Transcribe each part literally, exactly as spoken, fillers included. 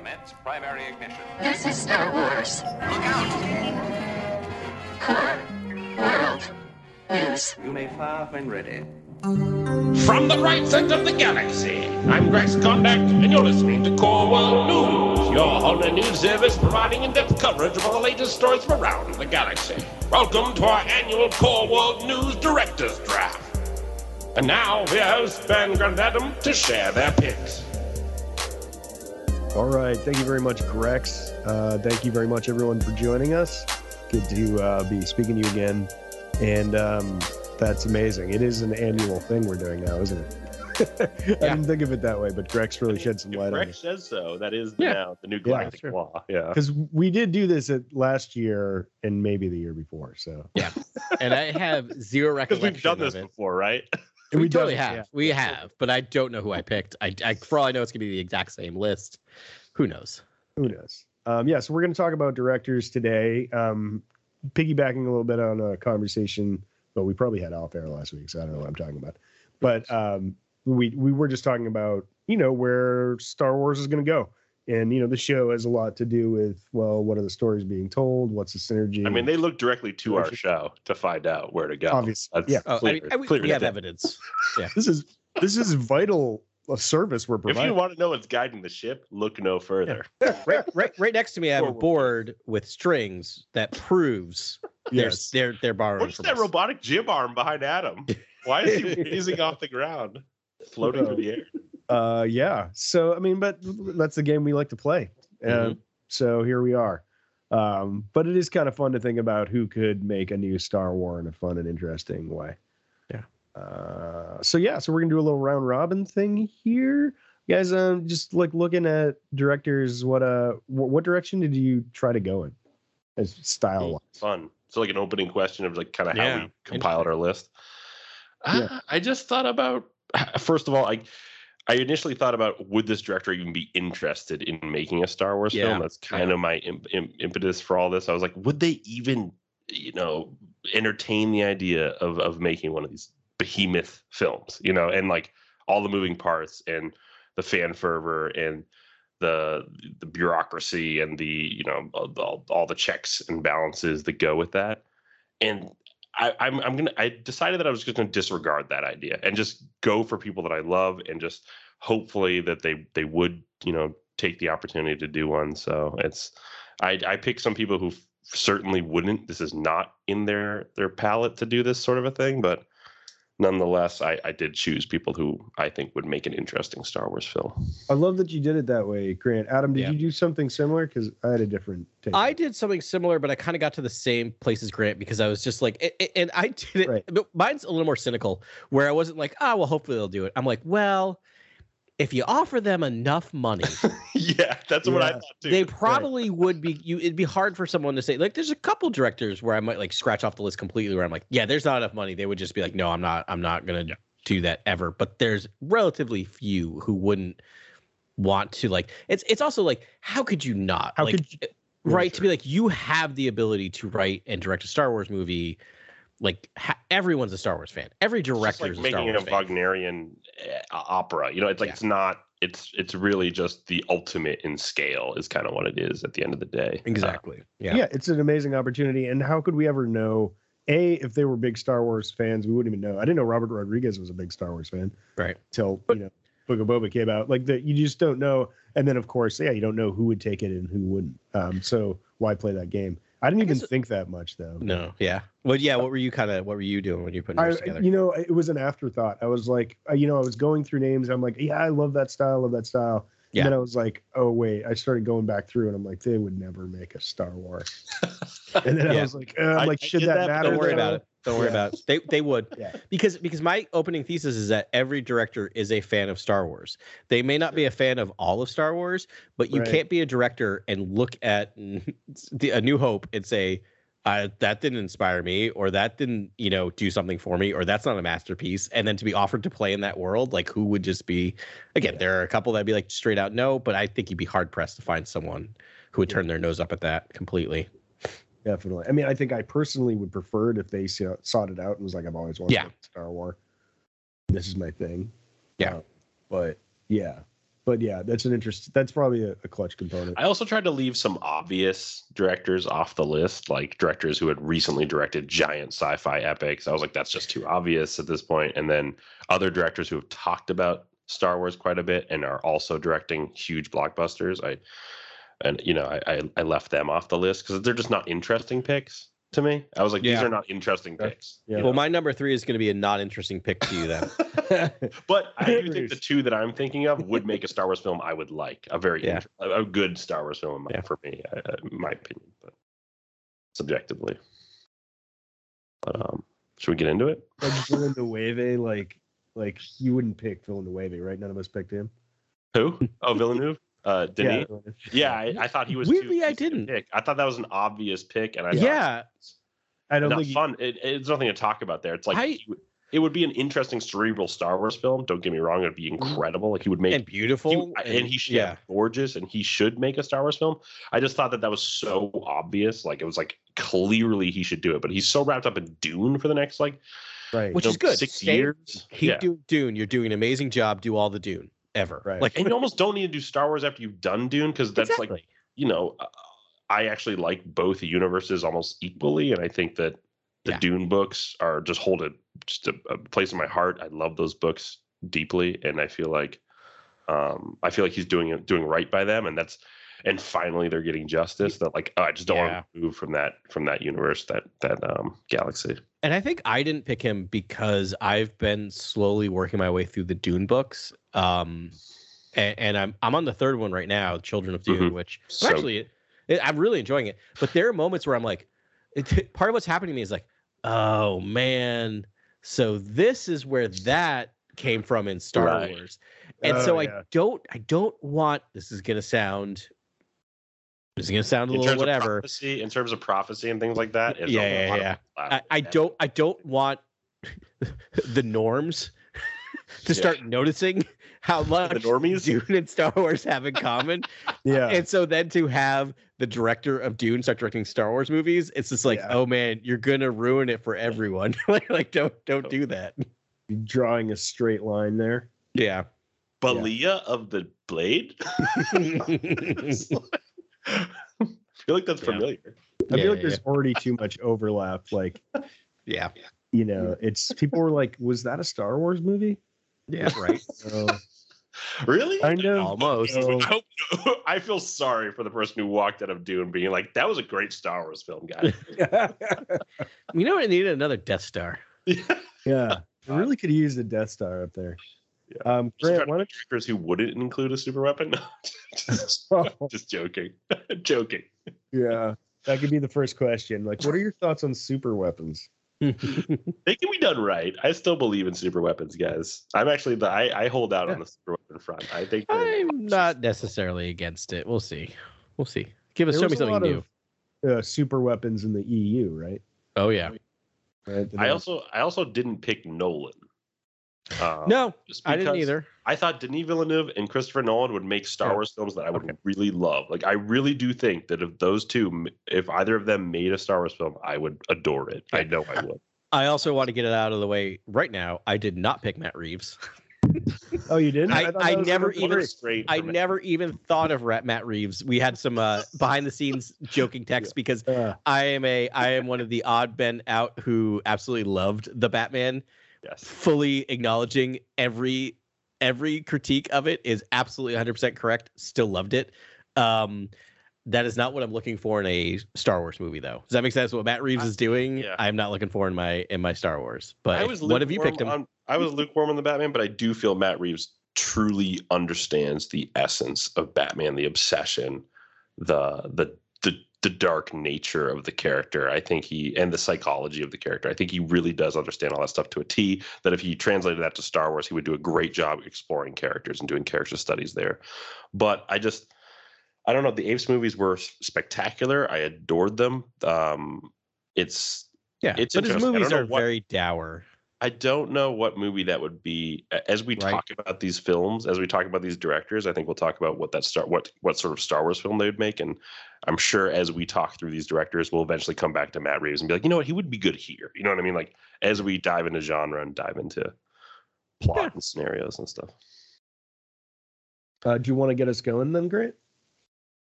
Commence primary ignition. This is Star Wars. Look out! Core World News. You may fire when ready. From the right center of the galaxy, I'm Grace Contact, and you're listening to Core World News, your online news service providing in-depth coverage of all the latest stories from around the galaxy. Welcome to our annual Core World News Director's Draft. And now, we host Ben Grandadam to share their picks. All right. Thank you very much, Grex. Uh, thank you very much, everyone, for joining us. Good to uh, be speaking to you again. And um, that's amazing. It is an annual thing we're doing now, isn't it? Yeah. I didn't think of it that way, but Grex really I mean, shed some light Grex on it. Grex says so. That is the, yeah. now the new galactic yeah, law. Yeah. Because we did do this at last year and maybe the year before. So yeah. And I have zero recollection of it. Because we've done this before, right? We, we totally have. Yeah. We have, but I don't know who I picked. I, I for all I know, it's gonna be the exact same list. Who knows? Who knows? Um, yeah, so we're gonna talk about directors today. Um, piggybacking a little bit on a conversation, but we probably had off air last week, so I don't know what I'm talking about. But um, we we were just talking about you know where Star Wars is gonna go, and you know the show has a lot to do with well, what are the stories being told? What's the synergy? I mean, they look directly to our show to find out where to go. Obviously, That's yeah, clear, I mean, we, we have evidence. Yeah, this is this is vital. Of service we're providing. If you want to know what's guiding the ship, look no further. Yeah. Right, right, right next to me, I have a board with strings that proves yes. they're, they're they're borrowing. What's from that us? Robotic jib arm behind Adam? Why is he easing off the ground, floating through the air? Uh, yeah. So I mean, but that's the game we like to play, and mm-hmm. uh, so here we are. Um, but it is kind of fun to think about who could make a new Star Wars in a fun and interesting way. Yeah. Uh, so yeah, so we're gonna do a little round robin thing here, you guys. Um, just like looking at directors, what uh, what, what direction did you try to go in as style wise? Fun. So like an opening question of like kind of yeah. how we compiled our list. Uh, yeah. I just thought about first of all, I I initially thought about would this director even be interested in making a Star Wars yeah. film? That's kind yeah. of my imp- imp- impetus for all this. I was like, would they even you know entertain the idea of of making one of these behemoth films, you know, and like all the moving parts and the fan fervor and the the bureaucracy and the, you know, all, all the checks and balances that go with that. And I, I'm, I'm going to, I decided that I was just going to disregard that idea and just go for people that I love and just hopefully that they, they would, you know, take the opportunity to do one. So it's, I, I picked some people who certainly wouldn't, this is not in their, their palette to do this sort of a thing, but nonetheless, I, I did choose people who I think would make an interesting Star Wars film. I love that you did it that way, Grant. Adam, did yeah. you do something similar? Because I had a different take. I did something similar, but I kind of got to the same place as Grant because I was just like, it, it, and I did it. Right. But mine's a little more cynical, where I wasn't like, oh, well, hopefully they'll do it. I'm like, well, if you offer them enough money, yeah, that's what yeah. I thought too. They probably right. would be. You, it'd be hard for someone to say like, there's a couple directors where I might like scratch off the list completely. Where I'm like, yeah, there's not enough money. They would just be like, no, I'm not. I'm not gonna do that ever. But there's relatively few who wouldn't want to like. It's it's also like, how could you not? How like, could you, right sure. to be like, you have the ability to write and direct a Star Wars movie. Like ha- everyone's a Star Wars fan. Every director like is a Star Wars fan. Making a Wagnerian uh, opera, you know, it's like yeah. it's not. It's it's really just the ultimate in scale is kind of what it is at the end of the day. Exactly. Uh, yeah. Yeah. It's an amazing opportunity. And how could we ever know? A, if they were big Star Wars fans, we wouldn't even know. I didn't know Robert Rodriguez was a big Star Wars fan, right? Till you know, Book of Boba came out. Like that, you just don't know. And then of course, yeah, you don't know who would take it and who wouldn't. Um, so why play that game? I didn't I even guess, think that much though. No. Yeah. Well, yeah. What were you kind of, what were you doing when you put yours together? You know, it was an afterthought. I was like, you know, I was going through names. I'm like, yeah, I love that style. I love that style. Yeah. And then I was like, oh wait, I started going back through and I'm like, they would never make a Star Wars. And then yeah. I was like, uh, I'm like, I, should I that, that matter? Don't worry about it. Don't worry yeah. about it. They, they would. Yeah. Because, because my opening thesis is that every director is a fan of Star Wars. They may not be a fan of all of Star Wars, but you right. can't be a director and look at the, A New Hope and say, uh, that didn't inspire me, or that didn't, you know, do something for me, or that's not a masterpiece. And then to be offered to play in that world, like who would just be, again, yeah. there are a couple that'd be like straight out no, but I think you'd be hard pressed to find someone who would yeah. turn their nose up at that completely. Definitely. I mean, I think I personally would prefer it if they sought it out and was like, I've always wanted yeah. Star Wars. This is my thing. Yeah. Uh, but yeah, But yeah, that's an interest. That's probably a, a clutch component. I also tried to leave some obvious directors off the list, like directors who had recently directed giant sci-fi epics. I was like, that's just too obvious at this point. And then other directors who have talked about Star Wars quite a bit and are also directing huge blockbusters. I, and you know, I I, I left them off the list because they're just not interesting picks to me. I was like, yeah. these are not interesting picks. Yeah. Well, know? my number three is going to be a not interesting pick to you then. But I do think the two that I'm thinking of would make a Star Wars film I would like. A very yeah. inter- a good Star Wars film yeah. for me, in my opinion, but subjectively. But um, should we get into it? Villeneuve, like, like you wouldn't pick Villeneuve, right? None of us picked him. Who? Oh, Villeneuve. Uh, Denis. Yeah, yeah I, I thought he was. Weirdly, I didn't. Pick. I thought that was an obvious pick, and I yeah, I don't think fun. You... It, it's nothing to talk about there. It's like I... it would be an interesting cerebral Star Wars film. Don't get me wrong; it'd be incredible. Like he would make and beautiful, he, and, and he should yeah. gorgeous, and he should make a Star Wars film. I just thought that that was so obvious. Like it was like clearly he should do it, but he's so wrapped up in Dune for the next like, right, which you know, is good. Six Stay, years. Keep yeah. doing Dune. You're doing an amazing job. Do all the Dune. Ever right. Like, and you almost don't need to do Star Wars after you've done Dune because that's exactly. like you know uh, I actually like both universes almost equally, and I think that the yeah. Dune books are just hold a just a, a place in my heart. I love those books deeply, and I feel like um I feel like he's doing doing right by them, and that's and finally they're getting justice. That like oh, I just don't yeah. want to move from that from that universe that that um galaxy. And I think I didn't pick him because I've been slowly working my way through the Dune books. Um, and, and I'm I'm on the third one right now, Children of Dune, mm-hmm. which so. actually I'm really enjoying it. But there are moments where I'm like, it, part of what's happening to me is like, oh man, so this is where that came from in Star right. Wars. And oh, so yeah. I don't I don't want this is gonna sound. It's going to sound a little whatever prophecy, in terms of prophecy and things like that. Yeah, yeah, yeah. I, I don't I don't want the norms to start yeah. noticing how much the normies Dune and Star Wars have in common. yeah. And so then to have the director of Dune start directing Star Wars movies, it's just like, yeah. oh, man, you're going to ruin it for everyone. like, like, don't don't do that. You're drawing a straight line there. Yeah. Balea yeah. of the Blade. I feel like that's yeah. familiar. I yeah, feel like yeah, there's yeah. already too much overlap. Like, yeah, you know, it's people were like, "Was that a Star Wars movie?" Yeah, right. So, really? I know. Almost. So, I, I feel sorry for the person who walked out of Dune being like, "That was a great Star Wars film, guys." You know, I needed another Death Star. Yeah, yeah. I really could use the Death Star up there. Yeah. Um, Grant, why don't you... who wouldn't include a super weapon? just, oh. just joking, joking. Yeah, that could be the first question. Like, what are your thoughts on super weapons? They can be done right. I still believe in super weapons, guys. I'm actually the I, I hold out yeah. on the super weapon front. I think I'm not necessarily against it. We'll see. We'll see. Give us there show me something new. Of, uh, super weapons in the E U, right? Oh yeah. Right, I know. also I also didn't pick Nolan. Uh, no, I didn't either. I thought Denis Villeneuve and Christopher Nolan would make Star yeah. Wars films that I would okay. really love. Like, I really do think that if those two, if either of them made a Star Wars film, I would adore it. I know I would. I also want to get it out of the way right now. I did not pick Matt Reeves. Oh, you didn't? I, I, I never even I never even thought of Matt Reeves. We had some uh, behind the scenes joking texts because uh. I am a I am one of the odd men out who absolutely loved the Batman. Yes. Fully acknowledging every every critique of it is absolutely one hundred percent correct. Still loved it. Um, that is not what I'm looking for in a Star Wars movie, though. Does that make sense? What Matt Reeves I, is doing, yeah. I'm not looking for in my in my Star Wars. But what have you picked him? On, I was lukewarm on the Batman, but I do feel Matt Reeves truly understands the essence of Batman, the obsession, the the the the dark nature of the character. I think he, and the psychology of the character. I think he really does understand all that stuff to a T, that if he translated that to Star Wars, he would do a great job exploring characters and doing character studies there. But I just, I don't know. The Apes movies were spectacular. I adored them. Um, it's, yeah, it's but his movies are what, very dour. I don't know what movie that would be. As we right. talk about these films, as we talk about these directors, I think we'll talk about what that star, what what sort of Star Wars film they would make. And I'm sure as we talk through these directors, we'll eventually come back to Matt Reeves and be like, you know what, he would be good here. You know what I mean? Like as we dive into genre and dive into plot yeah. and scenarios and stuff. Uh, do you want to get us going then, Grant?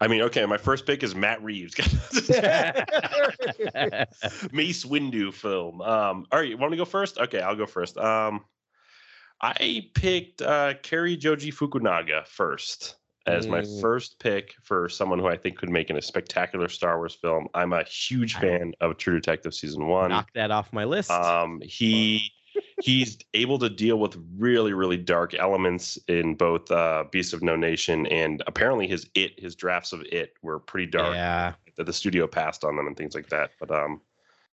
I mean, okay, my first pick is Matt Reeves. Mace Windu film. Um, all right, you want me to go first? Okay, I'll go first. Um, I picked uh, Cary Joji Fukunaga first as mm. my first pick for someone who I think could make in a spectacular Star Wars film. I'm a huge fan of True Detective Season one. Knock that off my list. Um, he... He's able to deal with really, really dark elements in both uh, Beasts of No Nation and apparently his It, his drafts of It were pretty dark. Yeah, that the studio passed on them and things like that. But um,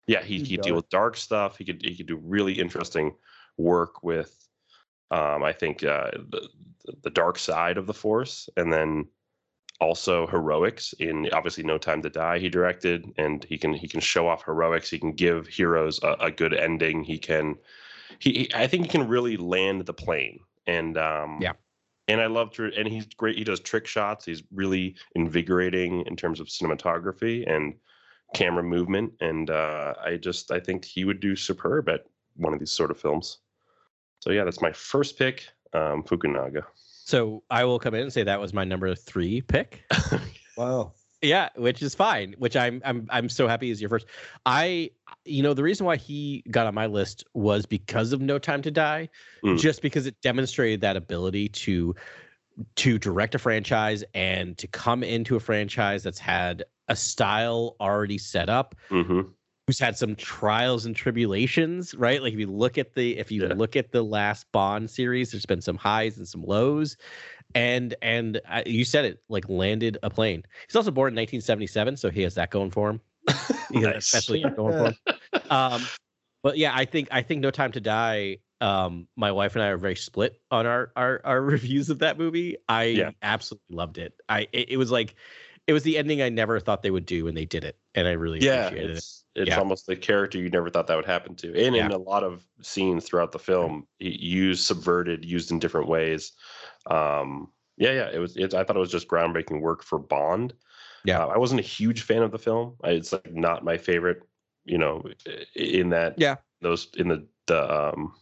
yeah, he could deal with dark stuff. He could he could do really interesting work with, um, I think uh, the the dark side of the Force, and then also heroics in obviously No Time to Die. He directed, and he can he can show off heroics. He can give heroes a, a good ending. He can. He, I think he can really land the plane, and um, yeah, and I love Drew, and he's great. He does trick shots. He's really invigorating in terms of cinematography and camera movement, and uh, I just I think he would do superb at one of these sort of films. So yeah, that's my first pick, um, Fukunaga. So I will come in and say that was my number three pick. Wow. Yeah, which is fine. Which I'm I'm I'm so happy is your first. I you know the reason why he got on my list was because of No Time to Die, mm. just because it demonstrated that ability to to direct a franchise and to come into a franchise that's had a style already set up, mm-hmm. who's had some trials and tribulations, right? Like if you look at the if you yeah. look at the last Bond series, there's been some highs and some lows. And and I, you said it, like landed a plane. He's also born in nineteen seventy-seven, so he has that going for him. Nice. Especially going for him. Um, but yeah, I think I think No Time to Die. Um, my wife and I are very split on our our, our reviews of that movie. I yeah. absolutely loved it. I it, it was like it was the ending I never thought they would do, and they did it, and I really yeah, appreciated it. It's yeah. almost the character you never thought that would happen to. And yeah. in a lot of scenes throughout the film, used, subverted, used in different ways. Um, yeah, yeah. It was. It, I thought it was just groundbreaking work for Bond. Yeah, uh, I wasn't a huge fan of the film. I, it's like not my favorite. You know, in that. Yeah. Those in the the um,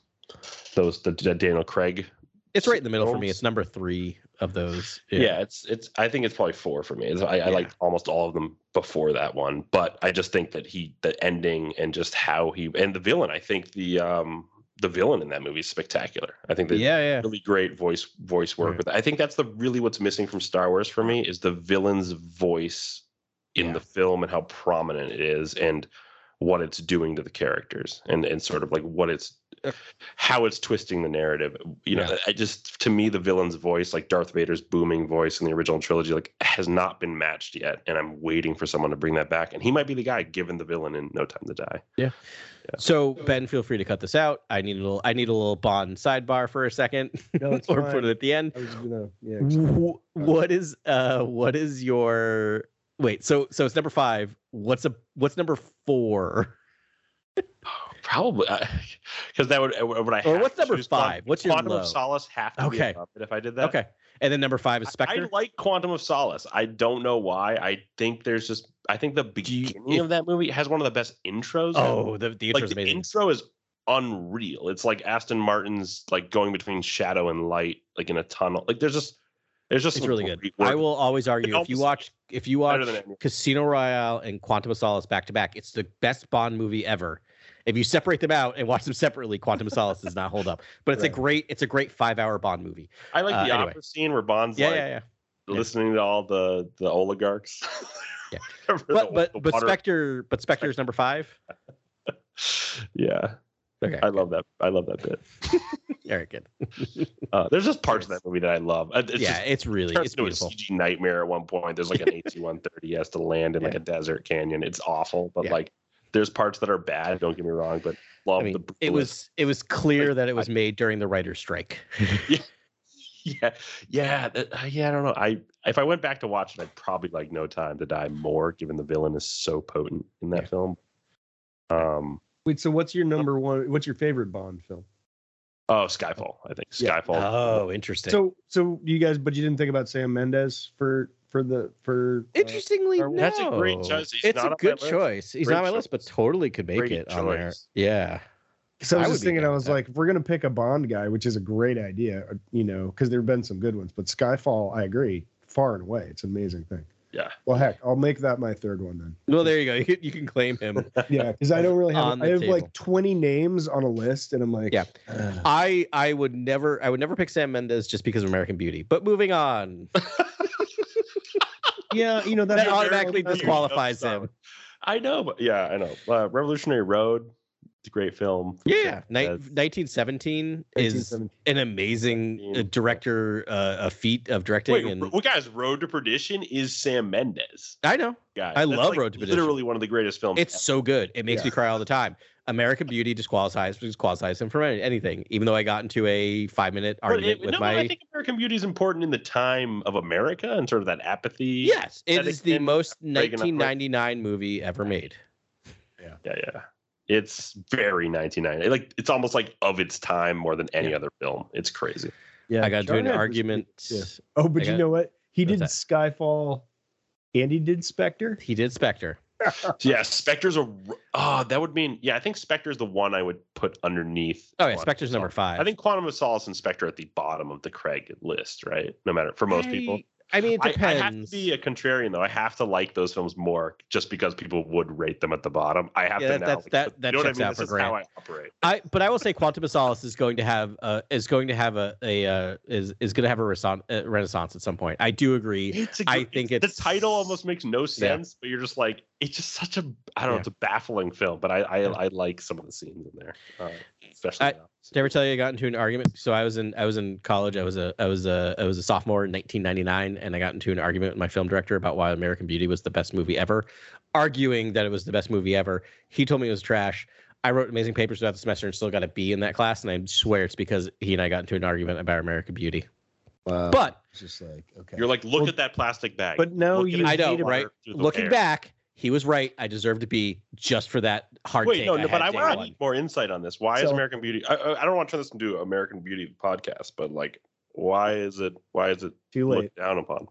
those the, the Daniel Craig. It's right in the middle films. For me. It's number three of those. Yeah. yeah, it's it's. I think it's probably four for me. It's, I, I yeah. liked almost all of them before that one, but I just think that he, the ending and just how he and the villain. I think the um the villain in that movie is spectacular. I think the yeah, yeah. really great voice voice work. Right. With I think that's the really what's missing from Star Wars for me is the villain's voice in yeah. the film and how prominent it is and what it's doing to the characters and and sort of like what it's. How it's twisting the narrative, you know. Yeah. I just, to me, the villain's voice, like Darth Vader's booming voice in the original trilogy, like has not been matched yet, and I'm waiting for someone to bring that back. And he might be the guy, given the villain in No Time to Die. Yeah. yeah. So Ben, feel free to cut this out. I need a little. I need a little Bond sidebar for a second, no, it's or fine. Put it at the end. I was gonna, yeah, exactly. What is uh? What is your wait? So so it's number five. What's a what's number four? Probably because that would what I. Or what's number five? Quantum, what's your Quantum low? Of Solace? Have to okay. Be if I did that, okay. And then number five is Spectre. I, I like Quantum of Solace. I don't know why. I think there's just. I think the beginning you, of that movie has one of the best intros. Oh, the the, like, the intro is unreal. It's like Aston Martin's like going between shadow and light, like in a tunnel. Like there's just there's just it's really good. Work. I will always argue if you watch if you watch Casino Royale and Quantum of Solace back to back, it's the best Bond movie ever. If you separate them out and watch them separately, Quantum of Solace does not hold up. But it's right. a great, it's a great five-hour Bond movie. I like the uh, opera anyway. Scene where Bond's yeah, like yeah, yeah. listening yeah. to all the the oligarchs. yeah, but the, but the but Spectre, but Spectre's number five. yeah, okay, I okay. love that. I love that bit. Very good. uh, there's just parts of that movie that I love. It's yeah, just, it's really it's beautiful. A C G nightmare at one point. There's like an A C one thirty he has to land in yeah. like a desert canyon. It's awful, but yeah. like. There's parts that are bad. Don't get me wrong, but love I mean, the brutalist. It was it was clear like, that it was I, made during the writer's strike. yeah, yeah, yeah, that, yeah. I don't know. I if I went back to watch it, I'd probably like No Time to Die more, given the villain is so potent in that yeah. film. Um. Wait. So what's your number one? What's your favorite Bond film? Oh, Skyfall. I think Skyfall. Yeah. Oh, interesting. So so you guys, but you didn't think about Sam Mendes for. For the for interestingly, uh, no. That's a great choice. He's it's not a good choice. He's great not on my choice. List, but totally could make great it choice. On there. Yeah, So I was I just thinking, I was like, if we're going to pick a Bond guy, which is a great idea, you know, because there have been some good ones. But Skyfall, I agree, far and away. It's an amazing thing. Yeah. Well, heck, I'll make that my third one then. Well, there you go. You can, you can claim him. Yeah, because I don't really have. I have table. like twenty names on a list, and I'm like, yeah. Uh. I I would never I would never pick Sam Mendes just because of American Beauty. But moving on. Yeah, you know that, that automatically disqualifies him. I know, but yeah, I know. Uh, Revolutionary Road. It's a great film. Yeah, Ni- nineteen seventeen is an amazing uh, director uh, a feat of directing. Wait, and... well, guys, Road to Perdition is Sam Mendes. I know. Guys, I love like Road to Perdition. Literally one of the greatest films. It's ever. so good. It makes yeah. me cry all the time. American Beauty disqualifies disqualifies him from anything, even though I got into a five-minute argument it, with no, my... I think American Beauty is important in the time of America and sort of that apathy. Yes, it is the most nineteen ninety-nine movie ever made. Yeah, yeah, yeah. It's very nineteen ninety. Like it's almost like of its time more than any yeah. other film. It's crazy. Yeah, I got into an argument. Just, yeah. Oh, but got, you know what? He did Skyfall, and he did Spectre. He did Spectre. Yeah, Spectre's a. Oh, that would mean. Yeah, I think Spectre's the one I would put underneath. Oh, yeah, Spectre's number five. I think Quantum of Solace and Spectre at the bottom of the Craig list, right? No matter for most I, people. I mean, it depends. I, I have to be a contrarian, though. I have to like those films more just because people would rate them at the bottom. I have yeah, to that, now. That, that, that you know checks what I mean? Out this for is how I operate. I, but I will say, Quantum of Solace is going to have uh, is going to have a, a uh, is is going to have a renaissance, a renaissance at some point. I do agree. It's a, I think it's, the title almost makes no sense, yeah. but you're just like it's just such a I don't yeah. know. It's a baffling film, but I I, yeah. I like some of the scenes in there, uh, especially. I, now. Did I ever tell you I got into an argument? So I was in I was in college. I was a I was a I was a sophomore in nineteen ninety-nine, and I got into an argument with my film director about why American Beauty was the best movie ever, arguing that it was the best movie ever. He told me it was trash. I wrote amazing papers throughout the semester and still got a B in that class, and I swear it's because he and I got into an argument about American Beauty. Wow. But it's just like okay, you're like look well, at that plastic bag. But no, you I know right. Looking air. back. He was right. I deserve to be just for that hard Wait, take no, no, I but I want to more insight on this. Why so, is American Beauty? I, I don't want to turn this into American Beauty podcast, but like, why is it? Why is it too looked late. down upon?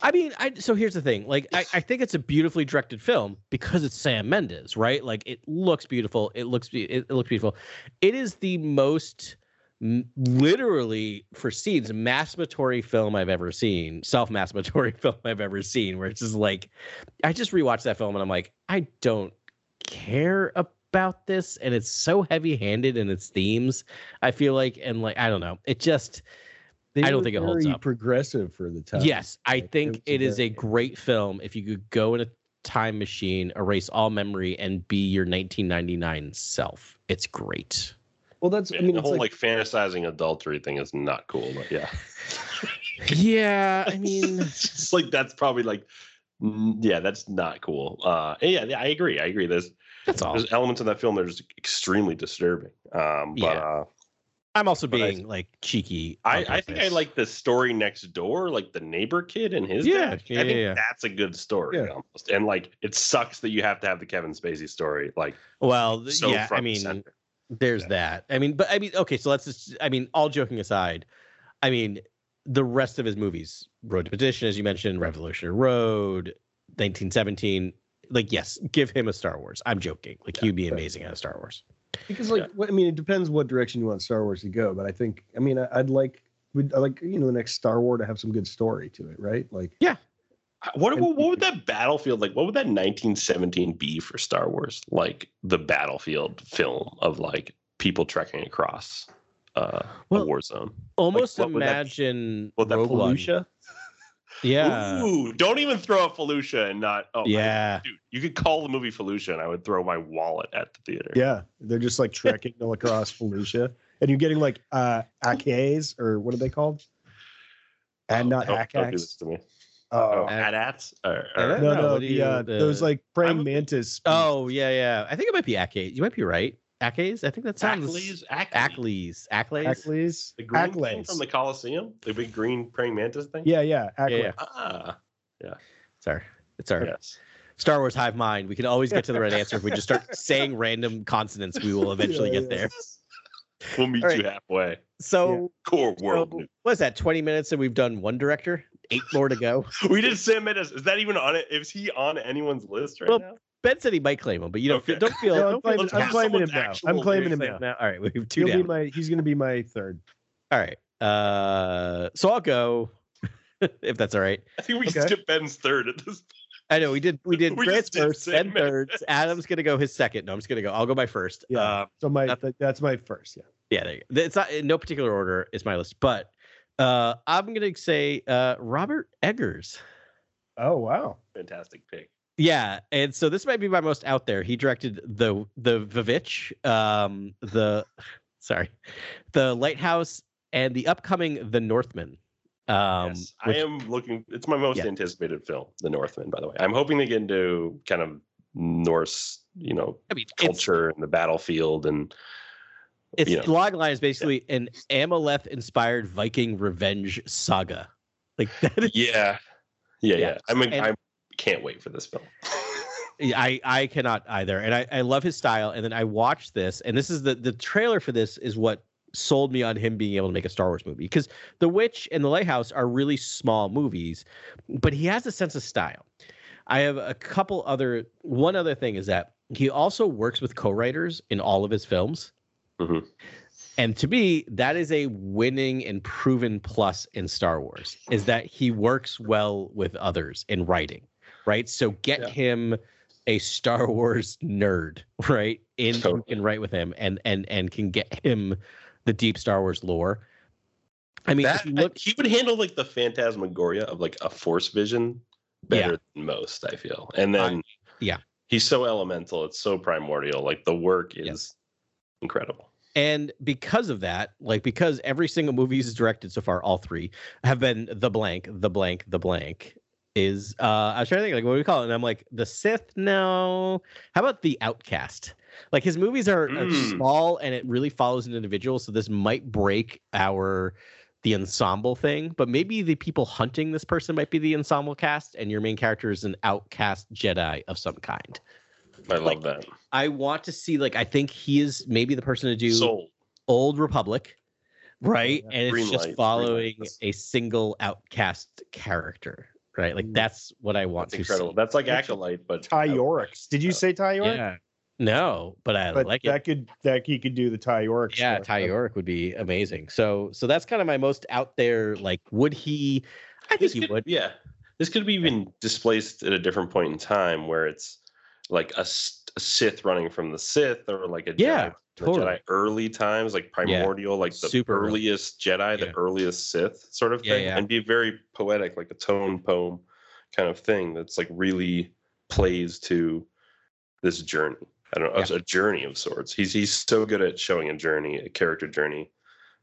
I mean, I so here's the thing. Like, I, I think it's a beautifully directed film because it's Sam Mendes, right? Like, it looks beautiful. It looks it, it looks beautiful. It is the most literally for scenes masturbatory film I've ever seen, self-masturbatory film I've ever seen, where it's just like, I just rewatched that film and I'm like, I don't care about this. And it's so heavy-handed in its themes, I feel like, and like, I don't know. It just, they I don't think it holds up. Progressive for the time. Yes, I like, think it, it is a great film. If you could go in a time machine, erase all memory, and be your nineteen ninety-nine self, it's great. Well, that's I mean, the whole like, like fantasizing adultery thing is not cool, but yeah. Yeah, I mean, it's just like that's probably like, yeah, that's not cool. Uh, yeah, I agree. I agree. There's that's all. There's elements in that film that are just extremely disturbing. Um, but yeah. uh, I'm also being I, like cheeky. I, I think I like the story next door, like the neighbor kid and his yeah, dad. Yeah, I think yeah. that's a good story yeah. almost. And like, it sucks that you have to have the Kevin Spacey story. Like, well, so yeah, I mean. Center. There's yeah. that. I mean, but I mean, okay, so let's just, I mean, all joking aside, I mean, the rest of his movies, Road to Perdition, as you mentioned, Revolutionary Road, nineteen seventeen, like, yes, give him a Star Wars. I'm joking. Like, yeah, he'd be amazing at a Star Wars. Because, like, yeah. I mean, it depends what direction you want Star Wars to go, but I think, I mean, I'd like, we'd, I'd like, you know, the next Star Wars to have some good story to it, right? Like, yeah. What, what what would that battlefield like? What would that nineteen seventeen be for Star Wars? Like the battlefield film of like people trekking across uh, well, a war zone. Almost like, imagine. Well, that, that Fallujah. Yeah. Ooh, don't even throw out Fallujah and not. Oh yeah. My, dude, you could call the movie Fallujah, and I would throw my wallet at the theater. Yeah, they're just like trekking across Fallujah, and you're getting like uh, A K s or what are they called? And oh, not A K s. Don't do this to me. Oh, AT-ATs? Or, or, no, no, the, you, uh, the, those like praying would, mantis. Oh, yeah, yeah. I think it might be A K s. You might be right. A K s? I think that sounds... Ackleys? Ackleys. Ackleys? The green thing from the Coliseum? The big green praying mantis thing? Yeah, yeah. Yeah, yeah. Ah, yeah. It's our, it's our yes. Star Wars hive mind. We can always get to the right answer if we just start saying random consonants. We will eventually yeah, get yeah. there. We'll meet right. you halfway. So... Yeah. Core world. So, what is that, twenty minutes and we've done one director? Eight more to go. We did Sam Mendes. Is that even on it? Is he on anyone's list right well, now? Ben said he might claim him, but you don't okay. feel, don't feel. No, don't I'm, feel I'm claiming him now. I'm claiming him now. now. All right, we have two He'll down. Be my, he's going to be my third. All right, uh, so I'll go if that's all right. I think we okay. skipped Ben's third at this point. I know we did. We did we Grant's did first, Ben thirds. Adam's going to go his second. No, I'm just going to go. I'll go my first. Yeah. Uh, so my uh, that's my first. Yeah. Yeah. There you go. It's not in no particular order. It's my list, but uh, I'm going to say uh, Robert Eggers. Oh wow! Fantastic pick. Yeah, and so this might be my most out there. He directed the the Vavitch, um, the sorry, the Lighthouse, and the upcoming The Northman. Um, yes, I which, am looking. It's my most yeah. anticipated film, The Northman. By the way, I'm hoping to get into kind of Norse, you know, I mean, culture and the battlefield, and its you know. logline is basically yeah. an Amaleth-inspired Viking revenge saga. Like that. Is, yeah, yeah, yeah. yeah. I mean, and, I'm. Can't wait for this film. I I cannot either, and I, I love his style. And then I watched this, and this is the the trailer for this is what sold me on him being able to make a Star Wars movie, because The Witch and The Lighthouse are really small movies, but he has a sense of style. I have a couple other one other thing is that he also works with co-writers in all of his films, mm-hmm. and to me that is a winning and proven plus in Star Wars, is that he works well with others in writing. Right. So get yeah. him a Star Wars nerd, right? In totally. Who can write with him and and and can get him the deep Star Wars lore. I mean, that, look, he would handle like the phantasmagoria of like a force vision better yeah. than most, I feel. And then I, yeah, he's so elemental, it's so primordial. Like the work is yes. incredible. And because of that, like because every single movie he's directed so far, all three have been the blank, the blank, the blank. Is uh I was trying to think like what do we call it, and I'm like the Sith. No, how about the Outcast? Like his movies are, mm. are small and it really follows an individual, so this might break our the ensemble thing, but maybe the people hunting this person might be the ensemble cast and your main character is an outcast Jedi of some kind. I love like, that I want to see like I think he is maybe the person to do Soul. Old Republic. Right, yeah, and it's green just light, following a single outcast character. Right, like that's what I want that's to incredible. See. That's like Acolyte, but Tyorix. Did you say Tyorix? Yeah. No, but I but like that it. Could that he could do the Tyorix. Yeah, Tyorix would be amazing. So, so that's kind of my most out there. Like, would he? I think this he could, would. Yeah, this could be even displaced at a different point in time where it's like a, a Sith running from the Sith, or like a yeah, Jedi, totally. Jedi early times, like primordial, yeah. like the Super earliest early. Jedi, yeah. the earliest Sith sort of yeah, thing, yeah. and be very poetic, like a tone poem kind of thing that's like really plays to this journey. I don't know, yeah. a journey of sorts. He's he's so good at showing a journey, a character journey,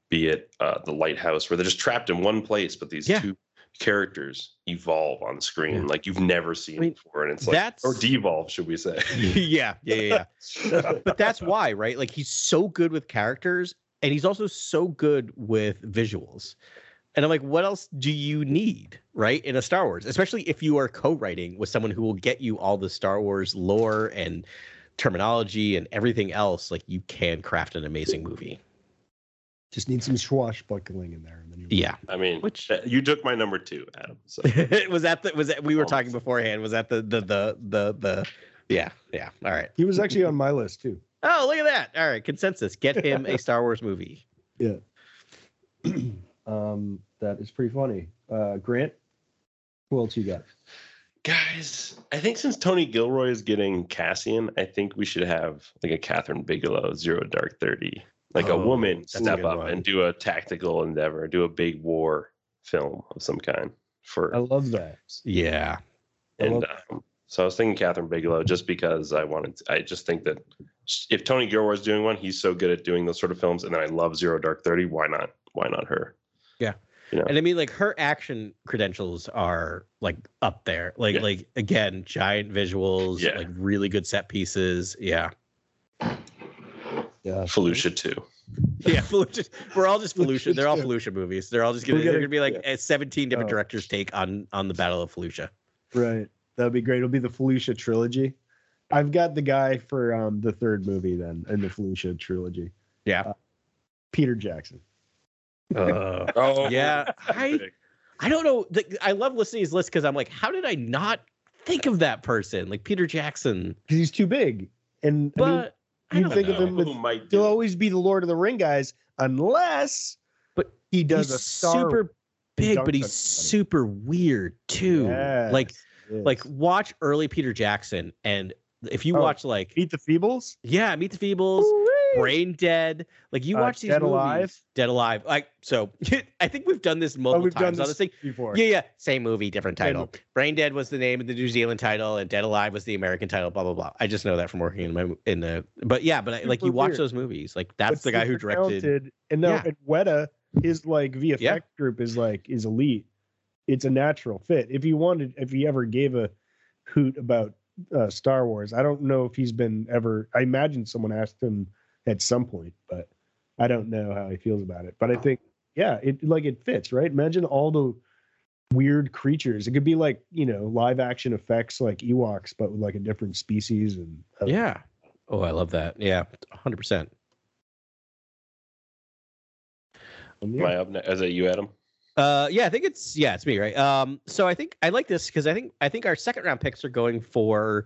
be it uh, the Lighthouse, where they're just trapped in one place, but these yeah. two characters evolve on screen like you've never seen I mean, before, and it's like that's, or devolve, should we say? yeah, yeah, yeah. yeah. But that's why, right? Like he's so good with characters, and he's also so good with visuals. And I'm like, what else do you need, right, in a Star Wars, especially if you are co-writing with someone who will get you all the Star Wars lore and terminology and everything else? Like you can craft an amazing movie. Just need some swashbuckling in there. And then you yeah, I mean, which you took my number two, Adam. So was that the was that we were talking beforehand? Was that the the the the the yeah yeah? All right, he was actually on my list too. Oh, look at that! All right, consensus. Get him a Star Wars movie. Yeah, um, that is pretty funny. Uh, Grant, who else you got? Guys, I think since Tony Gilroy is getting Cassian, I think we should have like a Catherine Bigelow Zero Dark Thirty. Like oh, a woman step a up one. And do a tactical endeavor, do a big war film of some kind. For I love that. Yeah. I and that. Um, so I was thinking Catherine Bigelow just because I wanted to, I just think that if Tony Gilroy is doing one, he's so good at doing those sort of films. And then I love Zero Dark Thirty. Why not? Why not her? Yeah. You know? And I mean, like her action credentials are like up there. Like, yeah. like again, giant visuals, yeah. like really good set pieces. Yeah. Yeah, Felucia two. Yeah, Felucia. We're all just Felucia. They're all Felucia movies. They're all just gonna, gonna, they're gonna be like yeah. seventeen different oh. directors take on on the Battle of Felucia. Right, that'd be great. It'll be the Felucia trilogy. I've got the guy for um the third movie then in the Felucia trilogy. Yeah, uh, Peter Jackson. Uh, oh yeah, I I don't know. I love listening to his list because I'm like, how did I not think of that person, like Peter Jackson. He's too big. And but I mean, you I think know. of him with, he'll always be the Lord of the Ring guys, unless but he does he's a star super big, but he's super weird too. Yes, like yes. like watch early Peter Jackson, and if you oh, watch like Meet the Feebles? Yeah, Meet the Feebles. Ooh-wee. Brain Dead, like you watch uh, these dead movies. Alive. Dead Alive, like so. I think we've done this multiple oh, we've times done this on this thing before. Yeah, yeah. Same movie, different title. Dead. Brain Dead was the name of the New Zealand title, and Dead Alive was the American title. Blah blah blah. I just know that from working in my in the. But yeah, but I, like you watch weird. those movies, like that's but the guy who directed. Talented. And now yeah. at Weta, his like V F X yeah. group is like is elite. It's a natural fit. If he wanted, if he ever gave a hoot about uh, Star Wars, I don't know if he's been ever. I imagine someone asked him at some point, but I don't know how he feels about it. But I think, yeah, it like it fits, right? Imagine all the weird creatures. It could be like, you know, live action effects like Ewoks, but with like a different species. And other. Yeah. Oh, I love that. Yeah, one hundred percent. Am I up now? Is it you, Adam? Uh, yeah, I think it's, yeah, it's me, right? Um, so I think I like this because I think I think our second round picks are going for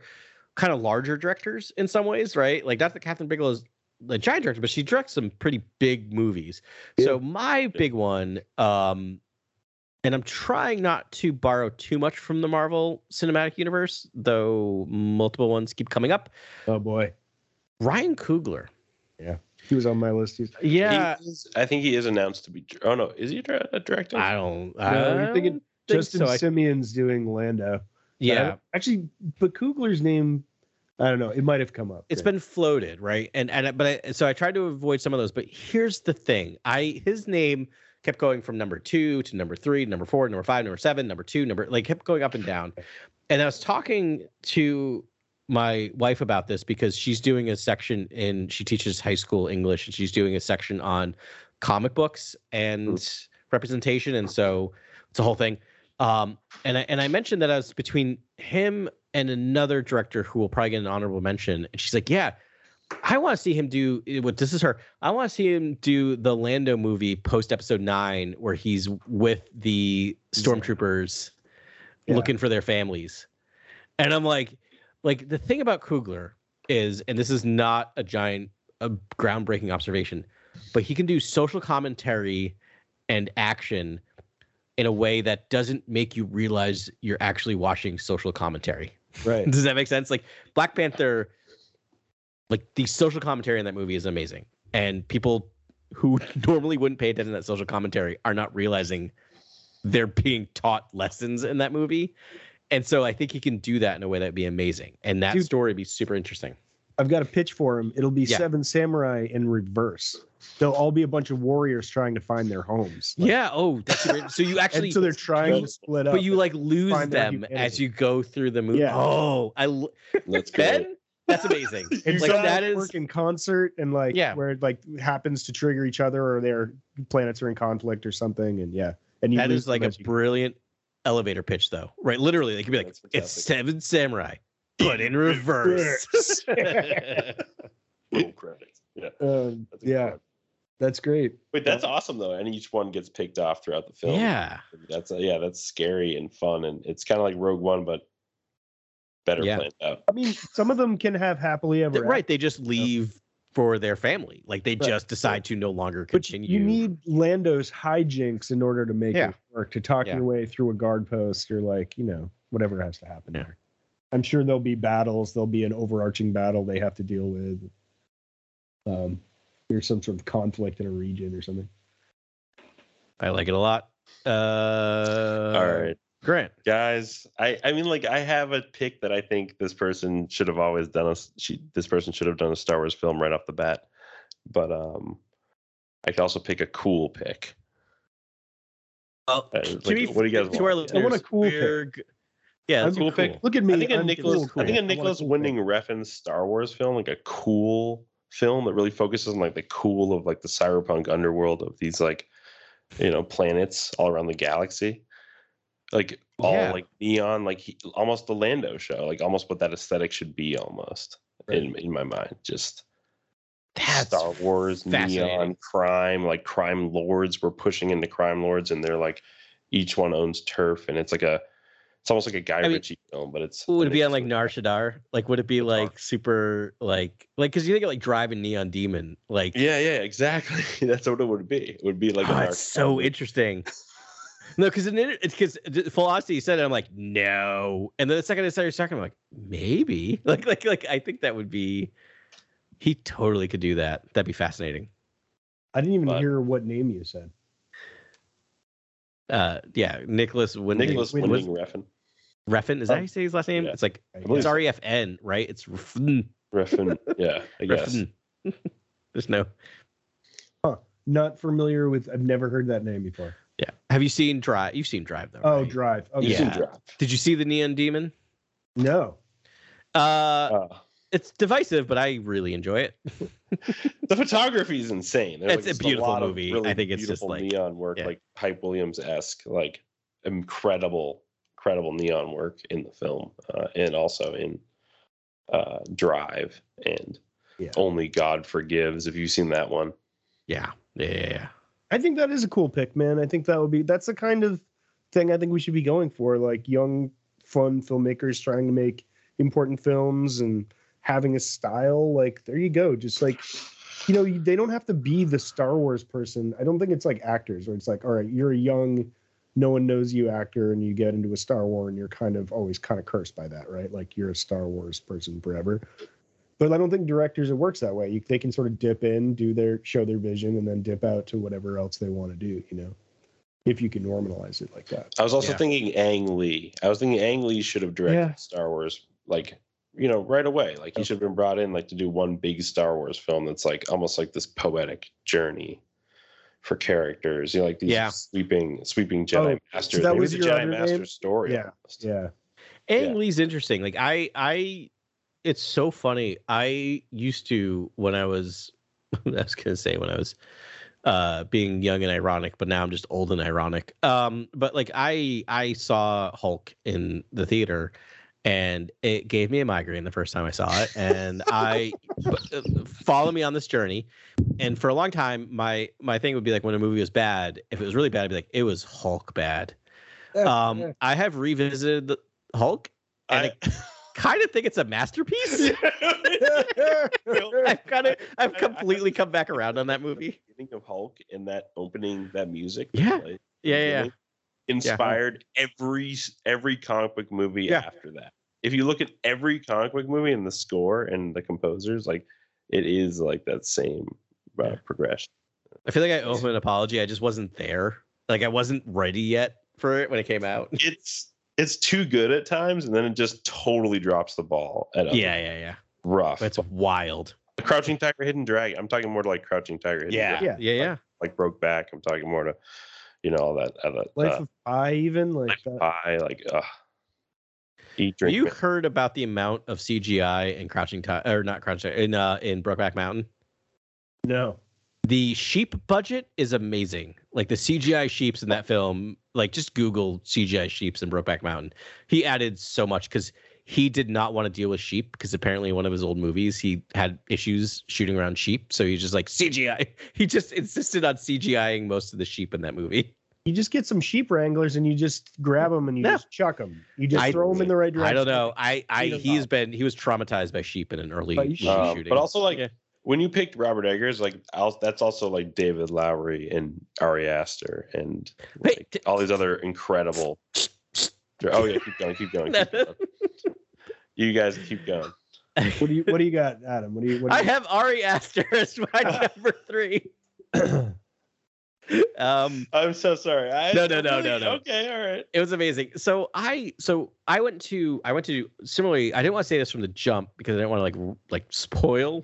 kind of larger directors in some ways, right? Like not that Catherine Bigelow's the giant director, but she directs some pretty big movies. Yeah. So my big one, um, and I'm trying not to borrow too much from the Marvel Cinematic Universe, though multiple ones keep coming up. Oh boy, Ryan Coogler. Yeah, he was on my list. He's, yeah, he is, I think he is announced to be. Oh no, is he a director? I don't. I no, don't thinking think Justin so. Simeon's doing Lando. Yeah, actually, but Coogler's name. I don't know. It might have come up. It's yeah. been floated, right? And and but I, so I tried to avoid some of those. But here's the thing: I his name kept going from number two to number three, number four, number five, number seven, number two, number like kept going up and down. And I was talking to my wife about this because she's doing a section in she teaches high school English and she's doing a section on comic books and mm. representation, and so it's a whole thing. Um, and I and I mentioned that I was between him and another director who will probably get an honorable mention. And she's like, yeah, I want to see him do what this is her. I want to see him do the Lando movie post episode nine, where he's with the stormtroopers yeah. looking for their families. And I'm like, like the thing about Coogler is, and this is not a giant, a groundbreaking observation, but he can do social commentary and action in a way that doesn't make you realize you're actually watching social commentary. Right. Does that make sense? Like Black Panther, like the social commentary in that movie is amazing. And people who normally wouldn't pay attention to that social commentary are not realizing they're being taught lessons in that movie. And so I think he can do that in a way that'd be amazing. And that Dude, story would be super interesting. I've got a pitch for him. It'll be yeah. Seven Samurai in reverse. They'll all be a bunch of warriors trying to find their homes. Like, yeah. Oh, that's great. So you actually. So they're trying to split up. But you like lose them as you go through the movie. Yeah. Oh, I. Let's Ben. That's amazing. It's like that is work in concert and like yeah. where it like happens to trigger each other or their planets are in conflict or something. And yeah, and you that is like a brilliant elevator pitch though, right? Literally, they could be like, it's Seven Samurai, but in reverse. Cool credits. Yeah. Um, yeah. Credit. That's great. Wait, that's yeah. awesome though, and each one gets picked off throughout the film. Yeah, that's a, yeah, that's scary and fun, and it's kind of like Rogue One, but better yeah. planned out. I mean, some of them can have happily ever. Right, after. They just leave for their family, like they right. just decide right. to no longer continue. But you need Lando's hijinks in order to make yeah. it work. To talk yeah. your way through a guard post, or like you know whatever has to happen yeah. there. I'm sure there'll be battles. There'll be an overarching battle they have to deal with. Um. There's some sort of conflict in a region or something. I like it a lot. Uh, All right, Grant, guys. I, I mean, like, I have a pick that I think this person should have always done. A, she, this person should have done a Star Wars film right off the bat. But um, I could also pick a cool pick. Oh, uh, like, we, what do you guys want? I want a cool pick. G- yeah, that's a cool, cool pick. Look at me. I think a I'm Nicholas. Cool. I think a Nicholas a cool Winding Refn Star Wars film, like a cool film that really focuses on like the cool of like the cyberpunk underworld of these like you know planets all around the galaxy, like all yeah. like neon, like he, almost the Lando show, like almost what that aesthetic should be almost right. in in my mind. Just that's Star Wars neon crime, like crime lords. We're pushing into crime lords, and they're like each one owns turf, and it's like a It's almost like a Guy I Ritchie mean, film, but it's would it be on like Nar Shadar? Like, would it be like super like like because you think of like Drive and Neon Demon? Like, yeah, yeah, exactly. That's what it would be. It would be like. Oh, a it's so interesting. No, because it, it's because Velocity said it. I'm like, no, and then the second I started talking, I'm like, maybe, like, like, like, I think that would be. He totally could do that. That'd be fascinating. I didn't even but, hear what name you said. Uh, yeah, Nicholas Winding. Nicholas Winding Refn. Refn is that how you say his last name? Yeah. It's like it's R E F N, right? It's Refn. Refn. Yeah, I guess. There's no. Huh. Not familiar with. I've never heard that name before. Yeah. Have you seen Drive? You've seen Drive though. Oh, right? Drive. Oh, okay. Yeah. You've seen Drive. Did you see the Neon Demon? No. Uh, uh. It's divisive, but I really enjoy it. The photography is insane. There's it's like a beautiful a lot movie. Of really I think it's just like neon work, yeah. like Hype Williams-esque, like incredible, incredible neon work in the film, uh, and also in uh, Drive and yeah. Only God Forgives. Have you seen that one? Yeah. Yeah. I think that is a cool pick, man. I think that would be that's the kind of thing I think we should be going for, like young, fun filmmakers trying to make important films and having a style. Like, there you go. Just like, you know, they don't have to be the Star Wars person. I don't think it's like actors where it's like, all right, you're a young, no one knows you actor and you get into a Star Wars and you're kind of always kind of cursed by that, right? Like you're a Star Wars person forever. But I don't think directors, it works that way. You, they can sort of dip in, do their, show their vision, and then dip out to whatever else they want to do, you know, if you can normalize it like that. I was also yeah. thinking Ang Lee. I was thinking Ang Lee should have directed yeah. Star Wars, like, you know, right away. Like, he okay. should have been brought in, like, to do one big Star Wars film that's, like, almost like this poetic journey for characters. You know, like these yeah. sweeping, sweeping Jedi oh, Masters. So that Maybe was your Jedi Master name? Story. Yeah. Almost. Yeah. Ang yeah. Lee's interesting. Like, I, I, it's so funny. I used to, when I was, I was going to say when I was uh, being young and ironic, but now I'm just old and ironic. Um, but like I, I saw Hulk in the theater and it gave me a migraine the first time I saw it. And I follow me on this journey. And for a long time, my, my thing would be like when a movie was bad, if it was really bad, I'd be like, it was Hulk bad. Um, I have revisited the Hulk. And I, it, kind of think it's a masterpiece. I've kind of, I've completely come back around on that movie. You think of Hulk and that opening, that music. Yeah, that yeah, yeah. Inspired yeah. every every comic book movie yeah. after that. If you look at every comic book movie and the score and the composers, like it is like that same uh, yeah. progression. I feel like I owe him an apology. I just wasn't there. Like I wasn't ready yet for it when it came out. It's. It's too good at times, and then it just totally drops the ball. At other. Yeah, yeah, yeah. Rough. That's wild. The Crouching Tiger, Hidden Dragon. I'm talking more to like Crouching Tiger. Hidden yeah, Dragon. yeah, yeah, yeah. Like, like Brokeback. I'm talking more to, you know, all that. All that Life uh, of Pi, even like Life that. Pi, like. Uh, eat, drink. You man. Heard about the amount of C G I in Crouching Tiger, or not Crouching Tiger, in uh, in Brokeback Mountain? No. The sheep budget is amazing. Like the C G I sheeps in that film, like just Google C G I sheeps in Brokeback Mountain. He added so much because he did not want to deal with sheep because apparently in one of his old movies, he had issues shooting around sheep. So he's just like C G I. He just insisted on C G I-ing most of the sheep in that movie. You just get some sheep wranglers and you just grab them and you no. just chuck them. You just I, throw them in the right direction. I don't know. I, I he has been, he was traumatized by sheep in an early um, shooting. But also like, yeah. when you picked Robert Eggers, like I'll, that's also like David Lowery and Ari Aster and like, hey, d- all these other incredible. Oh yeah, keep going, keep going, keep going. You guys keep going. What do you What do you got, Adam? What do you? What do I you have got? Ari Aster as my number three. um, I'm so sorry. I, no, no, no, really, no, no. Okay, all right. It was amazing. So I, so I went to, I went to similarly. I didn't want to say this from the jump because I didn't want to like, like spoil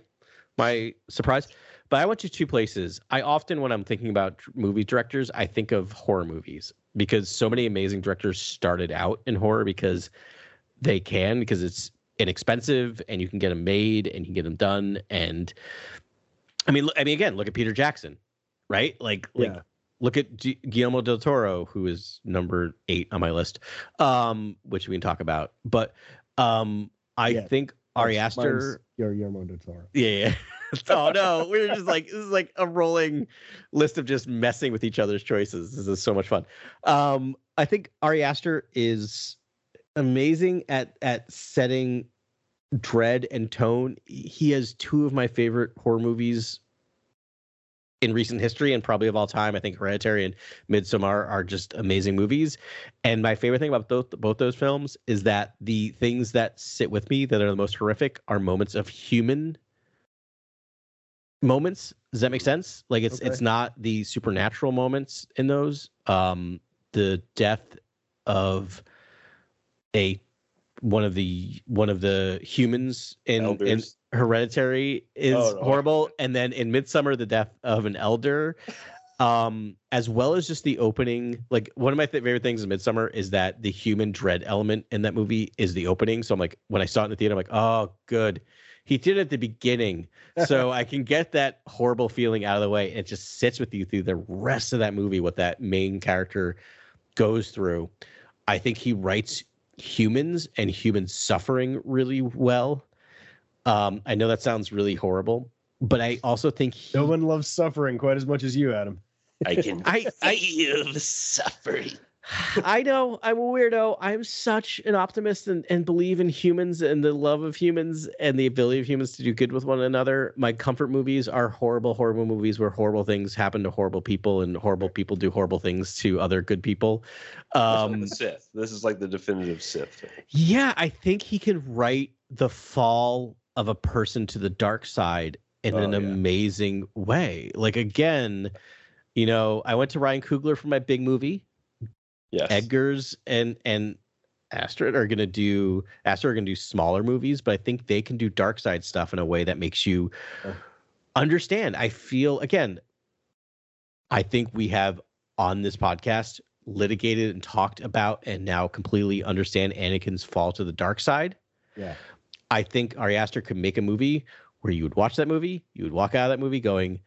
my surprise, but I went to two places. I often, when I'm thinking about movie directors, I think of horror movies because so many amazing directors started out in horror because they can, because it's inexpensive and you can get them made and you can get them done. And I mean, I mean, again, look at Peter Jackson, right? Like, yeah. like look at G- Guillermo del Toro, who is number eight on my list, um, which we can talk about. But um, I yeah. think Ari Aster. Your Guillermo del Toro. Yeah. yeah. Oh no, we were just like this is like a rolling list of just messing with each other's choices. This is so much fun. Um, I think Ari Aster is amazing at at setting dread and tone. He has two of my favorite horror movies in recent history and probably of all time. I think Hereditary and Midsommar are just amazing movies. And my favorite thing about both, both those films is that the things that sit with me that are the most horrific are moments of human moments. Does that make sense? Like it's, okay. It's not the supernatural moments in those. Um, the death of a, one of the, one of the humans in, in Hereditary is oh, no. horrible. And then in Midsommar, the death of an elder, um, as well as just the opening. Like one of my th- favorite things in Midsommar is that the human dread element in that movie is the opening. So I'm like, when I saw it in the theater, I'm like, oh, good. He did it at the beginning, so I can get that horrible feeling out of the way. It just sits with you through the rest of that movie, what that main character goes through. I think he writes humans and human suffering really well. Um, I know that sounds really horrible, but I also think he, no one loves suffering quite as much as you, Adam. I can I, I feel suffering. I know I'm a weirdo. I'm such an optimist and, and believe in humans and the love of humans and the ability of humans to do good with one another. My comfort movies are horrible, horrible movies where horrible things happen to horrible people and horrible people do horrible things to other good people. Um, this is like the Sith. This is like the definitive Sith. Yeah, I think he could write the fall of a person to the dark side in oh, an yeah. amazing way. Like, again, you know, I went to Ryan Coogler for my big movie. Yes. Eggers and and Aster are gonna do Aster are gonna do smaller movies, but I think they can do dark side stuff in a way that makes you oh. understand. I feel again, I think we have on this podcast litigated and talked about and now completely understand Anakin's fall to the dark side. Yeah, I think Ari Aster could make a movie where you would watch that movie, you would walk out of that movie going,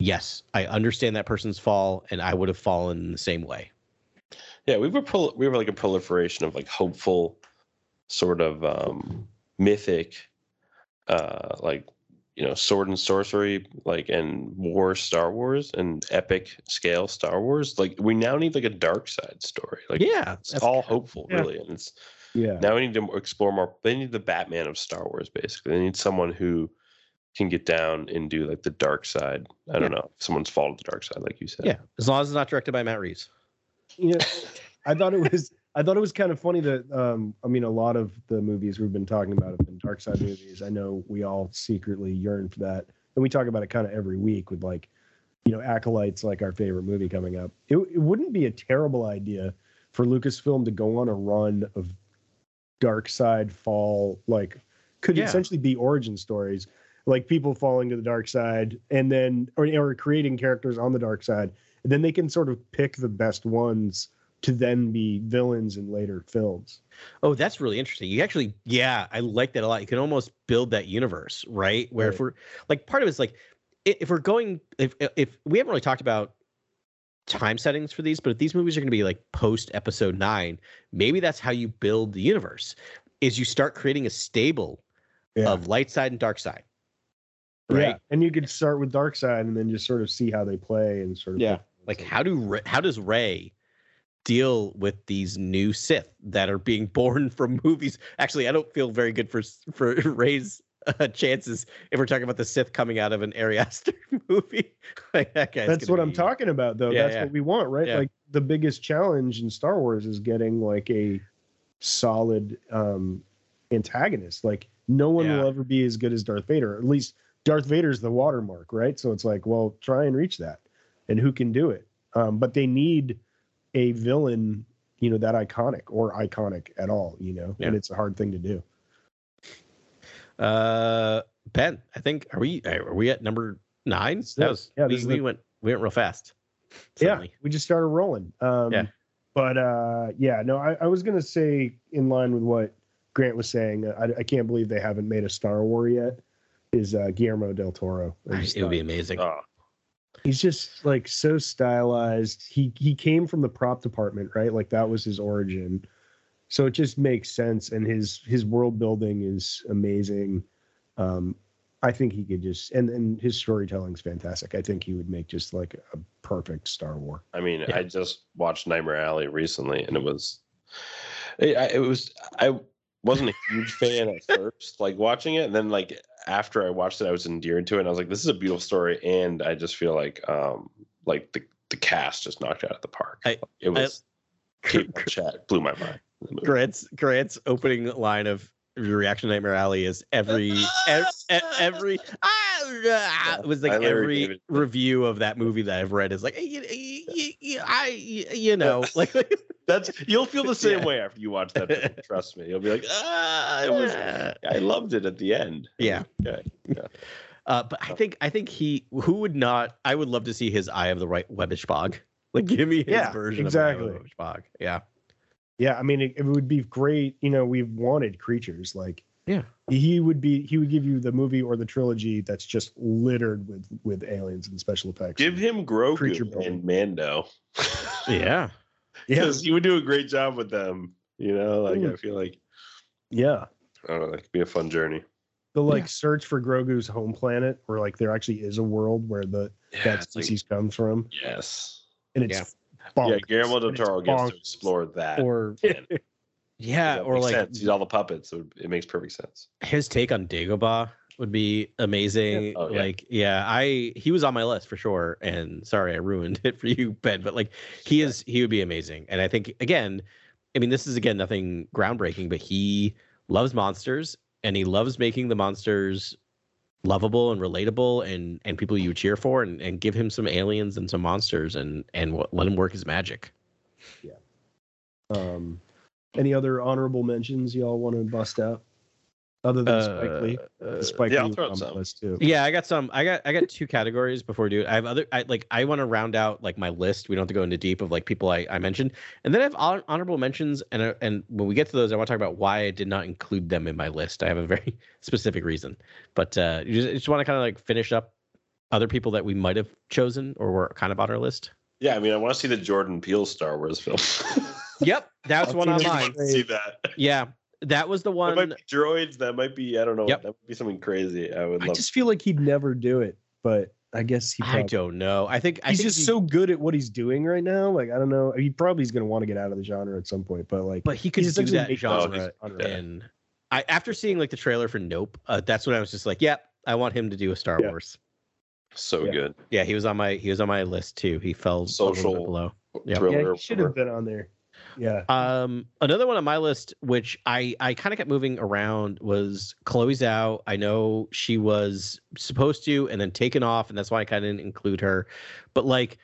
"Yes, I understand that person's fall, and I would have fallen in the same way." Yeah, we were pro- we were like a proliferation of like hopeful, sort of um, mythic, uh, like you know, sword and sorcery, like and war Star Wars and epic scale Star Wars. Like we now need like a dark side story. Like yeah, it's all hopeful yeah. really, and it's yeah. Now we need to explore more. They need the Batman of Star Wars basically. They need someone who can get down and do like the dark side. I yeah. don't know, someone's fall to the dark side, like you said. Yeah, as long as it's not directed by Matt Reeves. You know, I thought it was I thought it was kind of funny that um, I mean, a lot of the movies we've been talking about have been dark side movies. I know we all secretly yearn for that, and we talk about it kind of every week with like, you know, Acolyte's like our favorite movie coming up. It, it wouldn't be a terrible idea for Lucasfilm to go on a run of dark side fall, like could yeah. essentially be origin stories, like people falling to the dark side and then or, or creating characters on the dark side. And then they can sort of pick the best ones to then be villains in later films. Oh, that's really interesting. You actually, yeah, I like that a lot. You can almost build that universe, right? Where right. if we're like, part of it's like, if we're going, if if we haven't really talked about time settings for these, but if these movies are going to be like post episode nine, maybe that's how you build the universe is you start creating a stable yeah. of light side and dark side. Right. Yeah. And you could start with dark side and then just sort of see how they play and sort of, yeah. Like how do how does Rey deal with these new Sith that are being born from movies? Actually, I don't feel very good for for Rey's uh, chances if we're talking about the Sith coming out of an Ari Aster movie. Like, that guy's That's what be... I'm talking about, though. Yeah, That's yeah. what we want, right? Yeah. Like the biggest challenge in Star Wars is getting like a solid um, antagonist. Like no one yeah. will ever be as good as Darth Vader. At least Darth Vader's the watermark, right? So it's like, well, try and reach that. And who can do it? Um, but they need a villain, you know, that iconic or iconic at all, you know, yeah. and it's a hard thing to do. Uh, Ben, I think, are we, are we at number nine? That was, yeah, we, we the, went, we went real fast. Suddenly. Yeah. We just started rolling. Um, yeah. but, uh, yeah, no, I, I was going to say in line with what Grant was saying, I, I can't believe they haven't made a Star Wars yet is uh, Guillermo del Toro. It would be amazing. Oh. He's just like so stylized. He he came from the prop department, right? Like that was his origin. So it just makes sense. And his his world building is amazing. Um, I think he could just and, and his storytelling is fantastic. I think he would make just like a perfect Star Wars. I mean, yeah. I just watched Nightmare Alley recently and it was It, I, it was I wasn't a huge fan at first, like watching it, and then like after I watched it, I was endeared to it, and I was like, "This is a beautiful story." And I just feel like, um, like the the cast just knocked it out of the park. I, it was I, Kate Blanchett blew my mind. Grant's Grant's opening line of Reaction Nightmare Alley is every ev- ev- every ah, was like every review of that movie that I've read is like you, you, you, I you know like that's you'll feel the same yeah. way after you watch that movie, trust me, you'll be like ah it was I loved it at the end yeah okay. yeah uh, but I think I think he who would not I would love to see his Eye of the Right Webishbog, like give me his yeah, version exactly. of Eye of the Webishbog yeah. Yeah, I mean, it, it would be great. You know, we've wanted creatures like yeah. He would be he would give you the movie or the trilogy that's just littered with with aliens and special effects. Give him Grogu and Mando. yeah, because yeah. he would do a great job with them. You know, like mm. I feel like yeah, I don't know, that could be a fun journey. The like yeah. search for Grogu's home planet, where like there actually is a world where the yeah, that species like, comes from. Yes, and it's. Yeah. Bonk. Yeah, Guillermo del Toro gets bonk. to explore that. Or yeah, that or like sense. He's all the puppets. So it makes perfect sense. His take on Dagobah would be amazing. Yeah. Oh, yeah. Like, yeah, I he was on my list for sure. And sorry, I ruined it for you, Ben. But like, he yeah. is he would be amazing. And I think again, I mean, this is again nothing groundbreaking, but he loves monsters and he loves making the monsters lovable and relatable and and people you cheer for, and, and give him some aliens and some monsters and and w- let him work his magic. Yeah. Um any other honorable mentions y'all want to bust out other than uh, Spike Lee? Uh, Spike yeah, Lee on the list too. Yeah, I got some I got I got two categories before we do it. I have other I like I want to round out like my list. We don't have to go into deep of like people I, I mentioned. And then I have on, honorable mentions and and when we get to those I want to talk about why I did not include them in my list. I have a very specific reason. But uh you just, just want to kind of like finish up other people that we might have chosen or were kind of on our list. Yeah, I mean I want to see the Jordan Peele Star Wars film. Yep, that's one on mine. See that. Yeah. That was the one. That might be droids. That might be, I don't know. Yep. That would be something crazy. I would. Love I just feel like he'd never do it, but I guess he probably. I don't know. I think I he's think just he, so good at what he's doing right now. Like, I don't know. He probably is going to want to get out of the genre at some point, but like. But he could do that genre. Oh, genre. And I, after seeing like the trailer for Nope, uh, that's when I was just like, yeah, I want him to do a Star yeah. Wars. So yeah. good. Yeah, he was on my he was on my list too. He fell social below. Yep. Yeah, he should have been on there. Yeah. Um, another one on my list, which I, I kind of kept moving around, was Chloe Zhao. I know she was supposed to and then taken off, and that's why I kind of didn't include her. But like,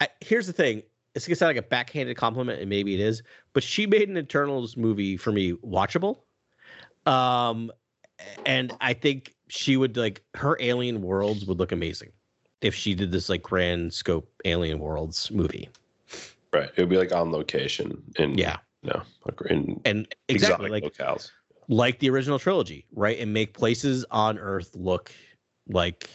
I, here's the thing: it's gonna sound like a backhanded compliment, and maybe it is, but she made an Eternals movie for me watchable. Um, and I think she would like her alien worlds would look amazing if she did this like grand scope alien worlds movie. Right, it would be like on location in yeah, no, in and exactly like locales, like the original trilogy, right? And make places on Earth look like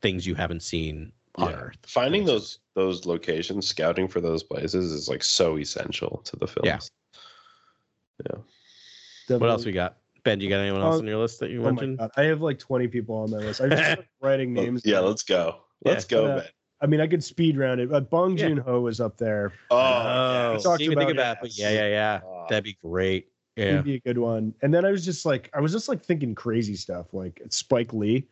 things you haven't seen on yeah. Earth. Finding those those locations, scouting for those places, is like so essential to the films. Yeah. yeah. Definitely. What else we got, Ben? You got anyone else um, on your list that you oh mentioned? My God. I have like twenty people on my list. I'm just writing names. Yeah, down. let's go. Let's yeah. go, yeah. Ben. I mean, I could speed round it, but Bong yeah. Joon-ho was up there. Oh, uh, yeah. I didn't even think about it, but yeah, yeah, yeah. Oh. That'd be great. Yeah. That'd be a good one. And then I was just like, I was just like thinking crazy stuff, like Spike Lee.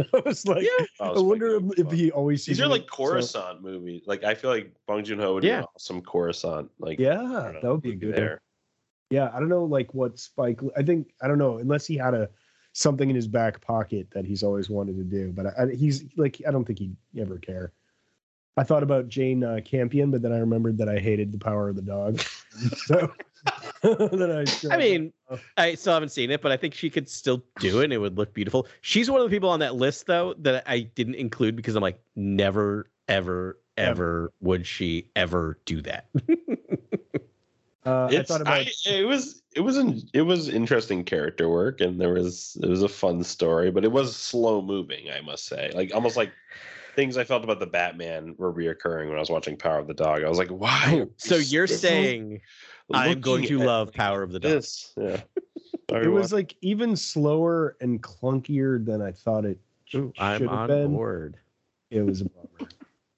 I was like, yeah. I, was I wonder if, if he always sees. These are like Coruscant so. movies. Like, I feel like Bong Joon-ho would yeah. be awesome Coruscant. Like, yeah, know, that would be good. There. Yeah, I don't know, like what Spike. I think I don't know unless he had a. something in his back pocket that he's always wanted to do, but I, he's like, I don't think he'd ever care. I thought about Jane uh, Campion, but then I remembered that I hated The Power of the Dog. So then I, I mean, off. I still haven't seen it, but I think she could still do it and it would look beautiful. She's one of the people on that list though, that I didn't include because I'm like, never, ever, ever yeah. would she ever do that. Uh, I thought about I, it was it was an, it was interesting character work, and there was it was a fun story, but it was slow moving, I must say. Like almost like things I felt about the Batman were reoccurring when I was watching Power of the Dog. I was like, why? So you're saying I'm going to love Power of the Dog? Yeah. It was like even slower and clunkier than I thought it should have been. I'm on board. It was a bummer.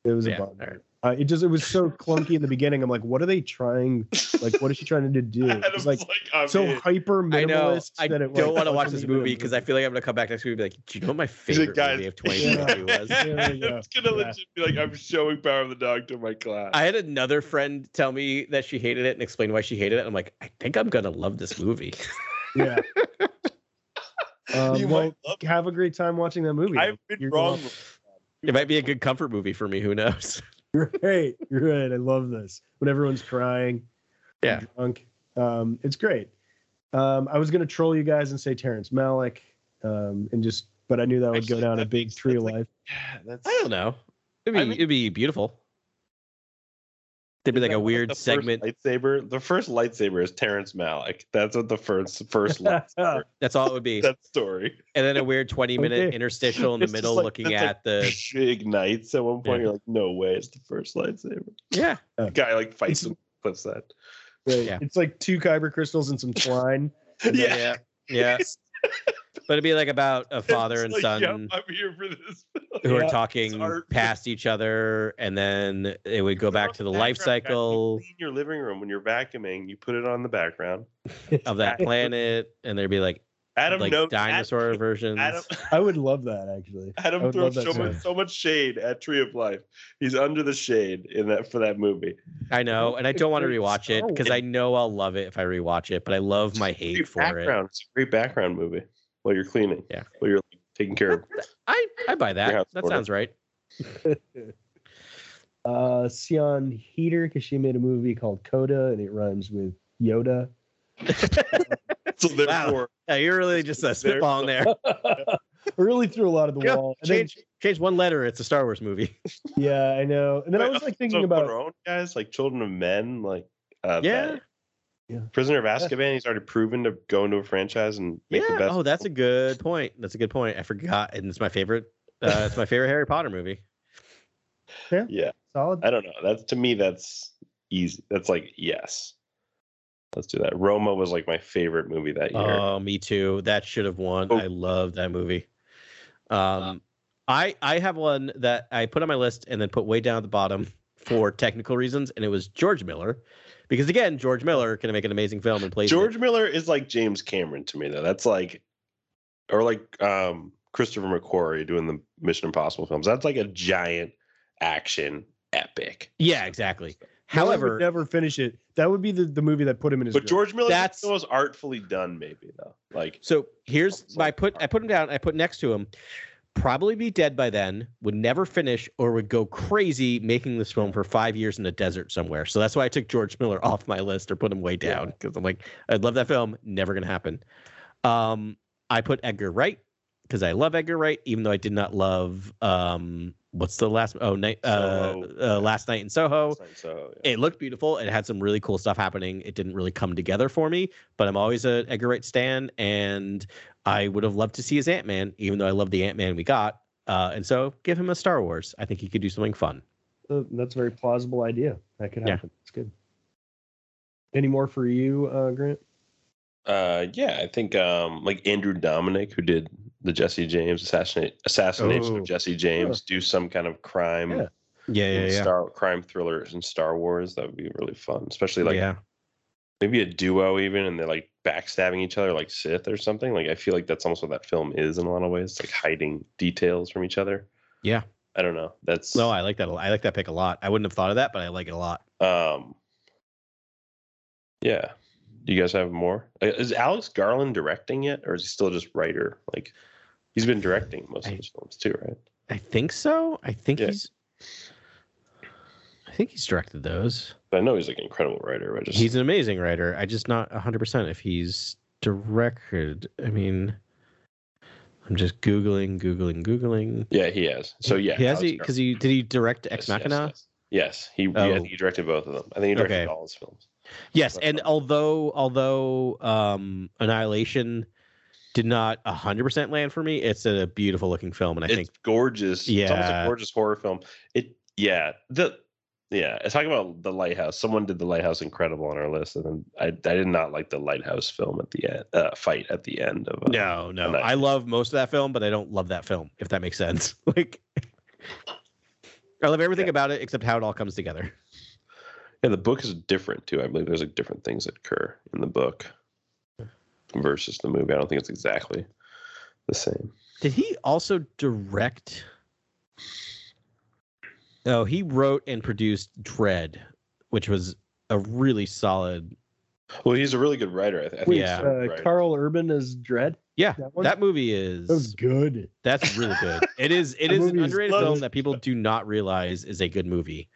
It was a bummer. Uh, it just, it was so clunky in the beginning. I'm like, what are they trying? Like, what is she trying to do? It was like, like I mean, so hyper minimalist. I, know. I that it don't want to watch this movie because I feel like I'm going to come back next week and be like, do you know what my favorite guys, movie of twenty twenty yeah. was? Yeah, yeah, I'm going to legit be like, I'm showing Power of the Dog to my class. I had another friend tell me that she hated it and explain why she hated it. I'm like, I think I'm going to love this movie. Yeah. um, you well, might have a great time watching that movie. I've been You're wrong. Gonna... It might be a good comfort movie for me. Who knows? Great, great. I love this. When everyone's crying, yeah, drunk. Um, it's great. Um, I was gonna troll you guys and say Terrence Malick, um, and just, but I knew that would Actually, go down a big makes, tree of life. Like, yeah, that's. I don't know. It'd be I mean, it'd be beautiful. It'd be like a weird segment. Lightsaber. The first lightsaber is Terrence Malick. That's what the first first lightsaber. That's all it would be. That story. And then a weird twenty minute okay. interstitial in the it's middle, like, looking at like the. She ignites at one point. Yeah. You're like, no way, it's the first lightsaber. Yeah. The uh, guy like fights and puts that. Right. Yeah. It's like two kyber crystals and some twine. And yeah. Then, yeah. Yeah. But it'd be like about a father and like, son yeah, I'm here for this. who yeah, are talking past each other, and then it would go back to the life cycle. You clean your living room when you're vacuuming, you put it on the background of that planet, and there'd be like Adam like knows, dinosaur Adam, versions. Adam, I would love that actually. Adam throws so much, so much shade at Tree of Life. He's under the shade in that for that movie. I know, and I don't want to rewatch it because I know I'll love it if I rewatch it. But I love my hate for it. It's a great background movie while you're cleaning. Yeah, while you're taking care of. I I buy that. That sounds right. uh, Sion Heater, because she made a movie called Coda, and it rhymes with Yoda. So wow. Yeah, you're really just a spitball there. Really threw a lot of the yeah, wall. And change, then, change one letter. It's a Star Wars movie. Yeah, I know. And then Wait, I was like thinking so about our own guys, like Children of Men, like uh, yeah. yeah, Prisoner of Azkaban. Yeah. He's already proven to go into a franchise and make yeah. the best. Oh, that's a good point. That's a good point. I forgot, and it's my favorite. Uh, it's my favorite Harry Potter movie. Yeah, yeah, solid. I don't know. That's to me. That's easy. That's like yes. Let's do that. Roma was like my favorite movie that year. Oh, me too. That should have won. Oh. I love that movie. Um, um, I I have one that I put on my list and then put way down at the bottom for technical reasons, and it was George Miller, because again, George Miller can make an amazing film and play. George it. Miller is like James Cameron to me, though. That's like, or like um, Christopher McQuarrie doing the Mission Impossible films. That's like a giant action epic. Yeah, exactly. However, Miller would never finish it. That would be the, the movie that put him in his. But George Miller, that's was artfully done, maybe though. Like so, here's I put I put him down. I put next to him, probably be dead by then, would never finish, or would go crazy making this film for five years in a desert somewhere. So that's why I took George Miller off my list or put him way down, because yeah. I'm like, I'd love that film, never gonna happen. Um, I put Edgar Wright because I love Edgar Wright, even though I did not love. Um, What's the last? Oh, night. Uh, uh, last night in Soho. Night in Soho yeah. It looked beautiful. It had some really cool stuff happening. It didn't really come together for me, but I'm always an Edgar Wright stan, and I would have loved to see his Ant-Man, even though I love the Ant-Man we got. Uh, and so, give him a Star Wars. I think he could do something fun. Uh, that's a very plausible idea. That could happen. It's yeah. good. Any more for you, uh, Grant? Uh, yeah, I think um, like Andrew Dominik, who did the Jesse James assassinate assassination oh. of Jesse James, do some kind of crime, yeah, yeah, yeah, star, yeah. crime thrillers in Star Wars. That would be really fun, especially like yeah. maybe a duo even, and they're like backstabbing each other like Sith or something. Like I feel like that's almost what that film is in a lot of ways, like hiding details from each other. Yeah, I don't know. That's no, I like that. I like that pick a lot. I wouldn't have thought of that, but I like it a lot. Um, yeah. Do you guys have more? Is Alex Garland directing yet, or is he still just writer? Like, he's been directing most of I, his films too, right? I think so. I think yeah. he's. I think he's directed those. I know he's like an incredible writer. I just, he's an amazing writer. I just not a hundred percent if he's directed. I mean, I'm just googling, googling, googling. Yeah, he has. So yeah, he has. Because he, he did he direct Ex yes, Machina? Yes, yes. yes he. Oh. Yeah, I think he directed both of them. I think he directed okay. all his films. Yes, and although although um, Annihilation did not a hundred percent land for me, it's a beautiful looking film, and I it's think gorgeous. Yeah, it's almost a gorgeous horror film. It yeah the yeah. It's talking about The Lighthouse. Someone did The Lighthouse incredible on our list, and then I I did not like The Lighthouse film at the end, uh, fight at the end of uh, no no. I love most of that film, but I don't love that film. If that makes sense, like I love everything yeah. about it except how it all comes together. Yeah, the book is different too. I believe there's like different things that occur in the book versus the movie. I don't think it's exactly the same. Did he also direct? No, he wrote and produced Dread, which was a really solid. Well, he's a really good writer. I, th- I think yeah. uh, writer. Carl Urban is Dread. Yeah, that, that movie is that was good. That's really good. It is. It is an underrated is film that people do not realize is a good movie.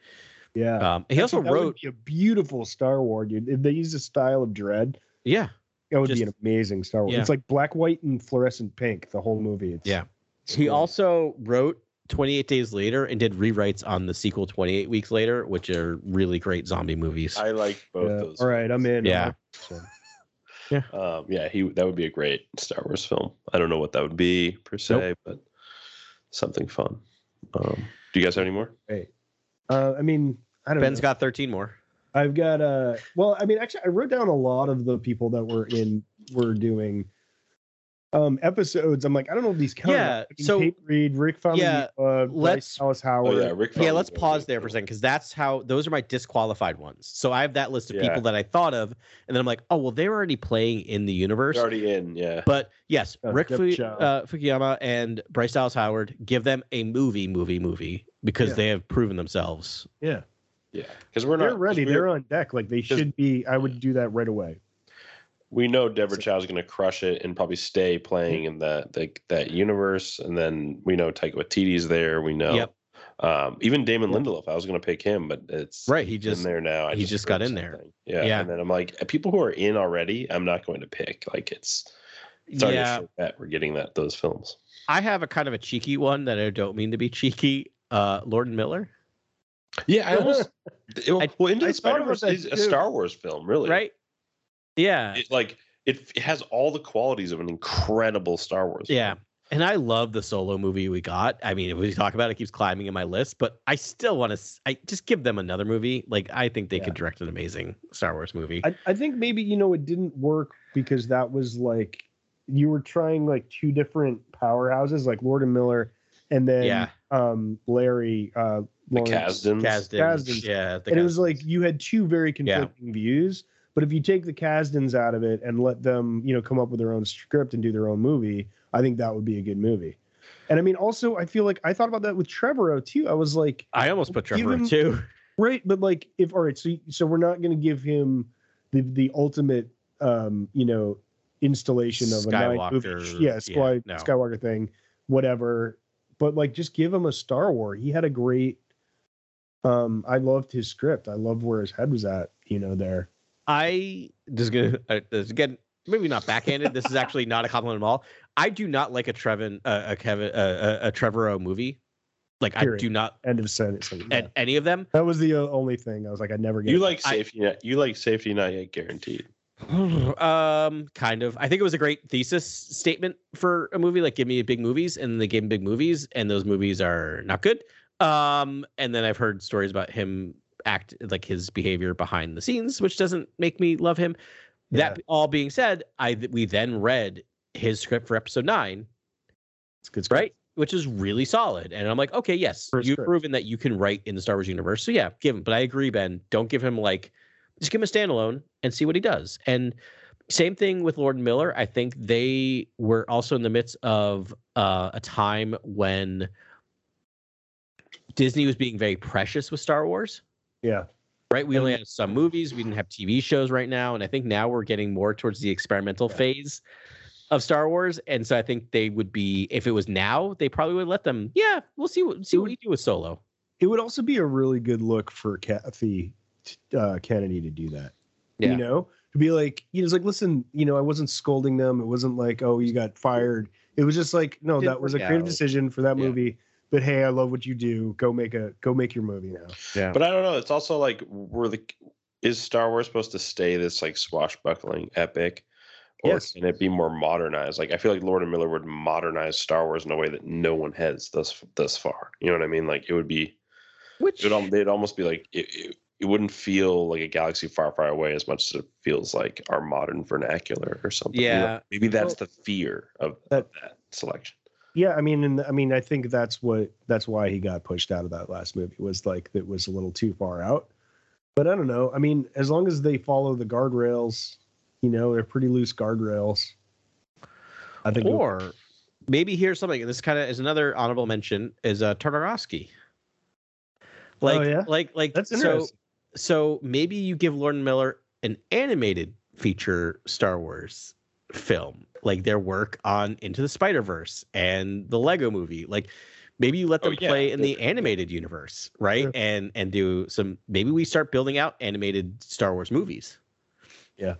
Yeah. Um, he I also wrote a beautiful Star Wars. Dude, if they use the style of Dread. Yeah. That would just be an amazing Star Wars. Yeah. It's like black, white, and fluorescent pink. The whole movie. It's, yeah. It's he cool. also wrote twenty-eight Days Later and did rewrites on the sequel twenty-eight Weeks Later, which are really great zombie movies. I like both yeah. those. All right, movies. I'm in. Yeah. Right. Yeah. Um, yeah, he that would be a great Star Wars film. I don't know what that would be per se, nope. but something fun. Um, do you guys have any more? Hey. Uh, I mean, I don't Ben's know. Ben's got thirteen more. I've got uh well, I mean, actually I wrote down a lot of the people that were in were doing um episodes. I'm like, I don't know if these count. Yeah, so Kate Reed, Rick Famuyiwa, yeah, uh, let's Alice Howard. Oh yeah, Rick Famuyiwa. Yeah, let's pause there for a second because that's how those are my disqualified ones. So I have that list of yeah. people that I thought of, and then I'm like, oh well, they were already playing in the universe. They're already in, yeah. But yes, uh, Rick Fu- uh, Fukuyama and Bryce Dallas Howard, give them a movie, movie, movie because yeah. they have proven themselves. Yeah. Yeah, because we're not they're ready. They're on deck. Like they should be. I would do that right away. We know Deborah so, Chow's going to crush it and probably stay playing in that the, that universe. And then we know Taika Waititi's there. We know yep. um, even Damon yep. Lindelof. I was going to pick him, but it's right. He just in there now. I he just, just got in something. There. Yeah. yeah, and then I'm like, people who are in already, I'm not going to pick. Like it's it's already yeah. that we're getting that those films. I have a kind of a cheeky one that I don't mean to be cheeky. Uh, Lord and Miller. Yeah, I almost. It, I, well, Into the Spider-Verse is a Star Wars film, really. Right? Yeah. It, like, it, it has all the qualities of an incredible Star Wars yeah. film. And I love the Solo movie we got. I mean, if we talk about it, it keeps climbing in my list, but I still want to. I just give them another movie. Like, I think they yeah. could direct an amazing Star Wars movie. I, I think maybe, you know, it didn't work because that was like, you were trying like two different powerhouses, like Lord and Miller, and then yeah. um, Larry. Uh, The Kasdans. Kasdans. Kasdans. Yeah, the and Kasdans. It was like you had two very conflicting yeah. views. But if you take the Kasdans out of it and let them, you know, come up with their own script and do their own movie, I think that would be a good movie. And I mean, also, I feel like I thought about that with Trevorrow too. I was like, I almost put Trevorrow him, too. Right, but like, if all right, so so we're not going to give him the the ultimate, um, you know, installation of Skywalker, a nine, yeah, Sky, yeah no. Skywalker thing, whatever. But like, just give him a Star Wars. He had a great. Um, I loved his script. I loved where his head was at, you know, there. I, this is gonna, uh, this again, maybe not backhanded. This is actually not a compliment at all. I do not like a Trevin, uh, a Kevin, uh, a Trevorrow movie. Like, period. I do not. End of sentence. Yeah. And any of them. That was the only thing. I was like, I never get You it. Like Safety Net. You like Safety Not Yet Guaranteed. um, kind of. I think it was a great thesis statement for a movie. Like, give me big movies. And they gave him big movies. And those movies are not good. Um, and then I've heard stories about him act like his behavior behind the scenes, which doesn't make me love him. Yeah. That all being said, I, we then read his script for episode nine, it's good script. Right? Which is really solid. And I'm like, okay, yes, First you've script. proven that you can write in the Star Wars universe. So yeah, give him, but I agree, Ben, don't give him like, just give him a standalone and see what he does. And same thing with Lord and Miller. I think they were also in the midst of uh, a time when Disney was being very precious with Star Wars. Yeah. Right? We only had some movies. We didn't have T V shows right now. And I think now we're getting more towards the experimental yeah. phase of Star Wars. And so I think they would be, if it was now, they probably would let them, yeah, we'll see what see what you do with Solo. It would also be a really good look for Kathy uh, Kennedy to do that. Yeah. You know? To be like, you know, it's like, listen, you know, I wasn't scolding them. It wasn't like, oh, you got fired. It was just like, no, that was a creative out. decision for that yeah. movie. But hey, I love what you do. Go make a go make your movie now. Yeah. But I don't know. It's also like, we're the is Star Wars supposed to stay this like swashbuckling epic, or yes. can it be more modernized? Like, I feel like Lord and Miller would modernize Star Wars in a way that no one has thus thus far. You know what I mean? Like, it would be, which it would, they'd almost be like it, it. It wouldn't feel like a galaxy far, far away as much as it feels like our modern vernacular or something. Yeah. You know, maybe that's well, the fear of, that, of that selection. Yeah, I mean, and I mean, I think that's what that's why he got pushed out of that last movie, was like it was a little too far out. But I don't know. I mean, as long as they follow the guardrails, you know, they're pretty loose guardrails. I think. Or we'll... maybe here's something. And this kind of is another honorable mention is uh, Tartarovsky. Like, oh, yeah? like, like, that's interesting. So, so maybe you give Lord and Miller an animated feature Star Wars film, like their work on Into the Spider-Verse and the Lego Movie. Like maybe you let them oh, yeah. play in the animated universe, right? Sure. And and do some, maybe we start building out animated Star Wars movies. Yeah.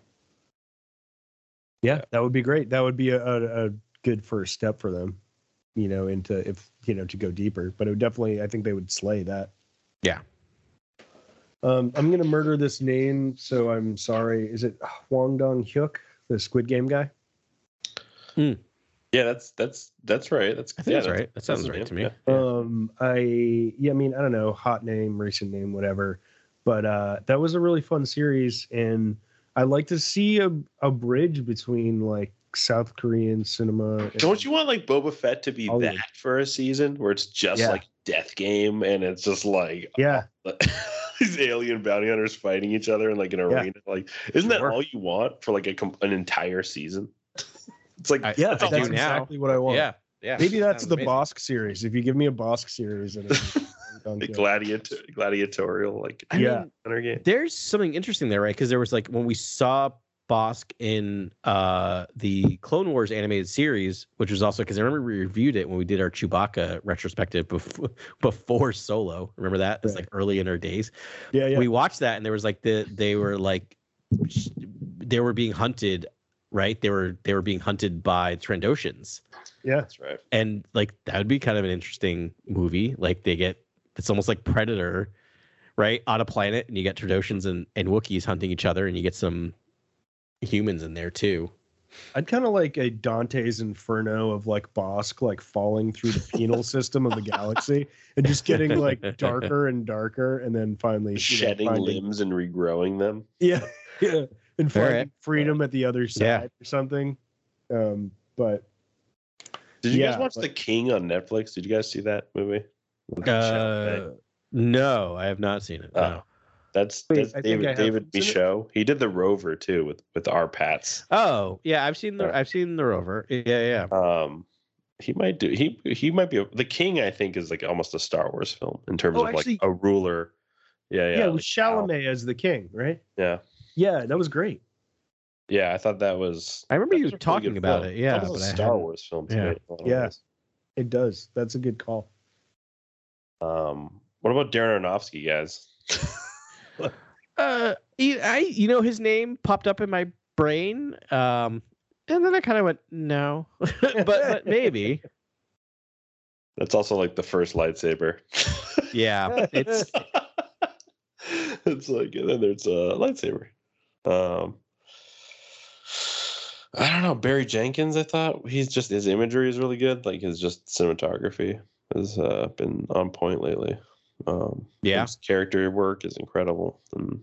Yeah, that would be great. That would be a, a, a good first step for them, you know, into if, you know, to go deeper, but it would definitely, I think they would slay that. Yeah. Um, I'm going to murder this name, so I'm sorry. Is it Hwang Dong-hyuk, the Squid Game guy? Mm. Yeah, that's that's that's right. That's I think yeah, that's right. That sounds right to me. Yeah. Um, I yeah, I mean, I don't know, hot name, recent name, whatever. But uh, that was a really fun series, and I like to see a a bridge between like South Korean cinema. Don't you want like Boba Fett to be I'll that leave. for a season where it's just yeah. like Death Game, and it's just like yeah. these alien bounty hunters fighting each other in like an arena. Yeah. Like, isn't sure. that all you want for like a an entire season? It's like I, yeah, that's, that's exactly what I want. Yeah, yeah. Maybe that's, that's the amazing. Bosque series. If you give me a Bosque series, and the gladiator, gladiatorial, like I yeah. Mean, there's something interesting there, right? Because there was like when we saw Bosque in uh, the Clone Wars animated series, which was also because I remember we reviewed it when we did our Chewbacca retrospective before, before Solo. Remember that? It was like early in our days. Yeah, yeah. We watched that, and there was like the they were like they were being hunted, right? They were they were being hunted by Trandoshans. Yeah, that's right. And like that would be kind of an interesting movie. Like they get it's almost like Predator, right? On a planet, and you get Trandoshans and and Wookiees hunting each other, and you get some humans in there too. I'd kind of like a Dante's Inferno of like Bosque, like falling through the penal system of the galaxy and just getting like darker and darker, and then finally shedding know, finding... limbs and regrowing them. Yeah, yeah, and finding right. freedom right. at the other side yeah. or something. Um, but did you yeah, guys watch but... The King on Netflix? Did you guys see that movie? Uh, no, I have not seen it. No. Oh. That's, that's Wait, David, David Michaud. He did The Rover too with, with our Pats. Oh yeah, I've seen the I've seen The Rover. Yeah, yeah. Um, he might do he he might be a, The King. I think is like almost a Star Wars film in terms oh, of actually, like a ruler. Yeah, yeah. Yeah, with like, Chalamet wow. as the king, right? Yeah. Yeah, that was great. Yeah, I thought that was. I remember you talking really about film. It. Yeah, that was a Star Wars film. Too. Yeah, yeah it does. That's a good call. Um, what about Darren Aronofsky, guys? Uh, he, I, you know, his name popped up in my brain, um, and then I kind of went no, but, but maybe. That's also like the first lightsaber. Yeah, it's it's like, and then there's a lightsaber. Um, I don't know, Barry Jenkins. I thought he's just his imagery is really good. Like his just cinematography has uh, been on point lately. Um, yeah, his character work is incredible, and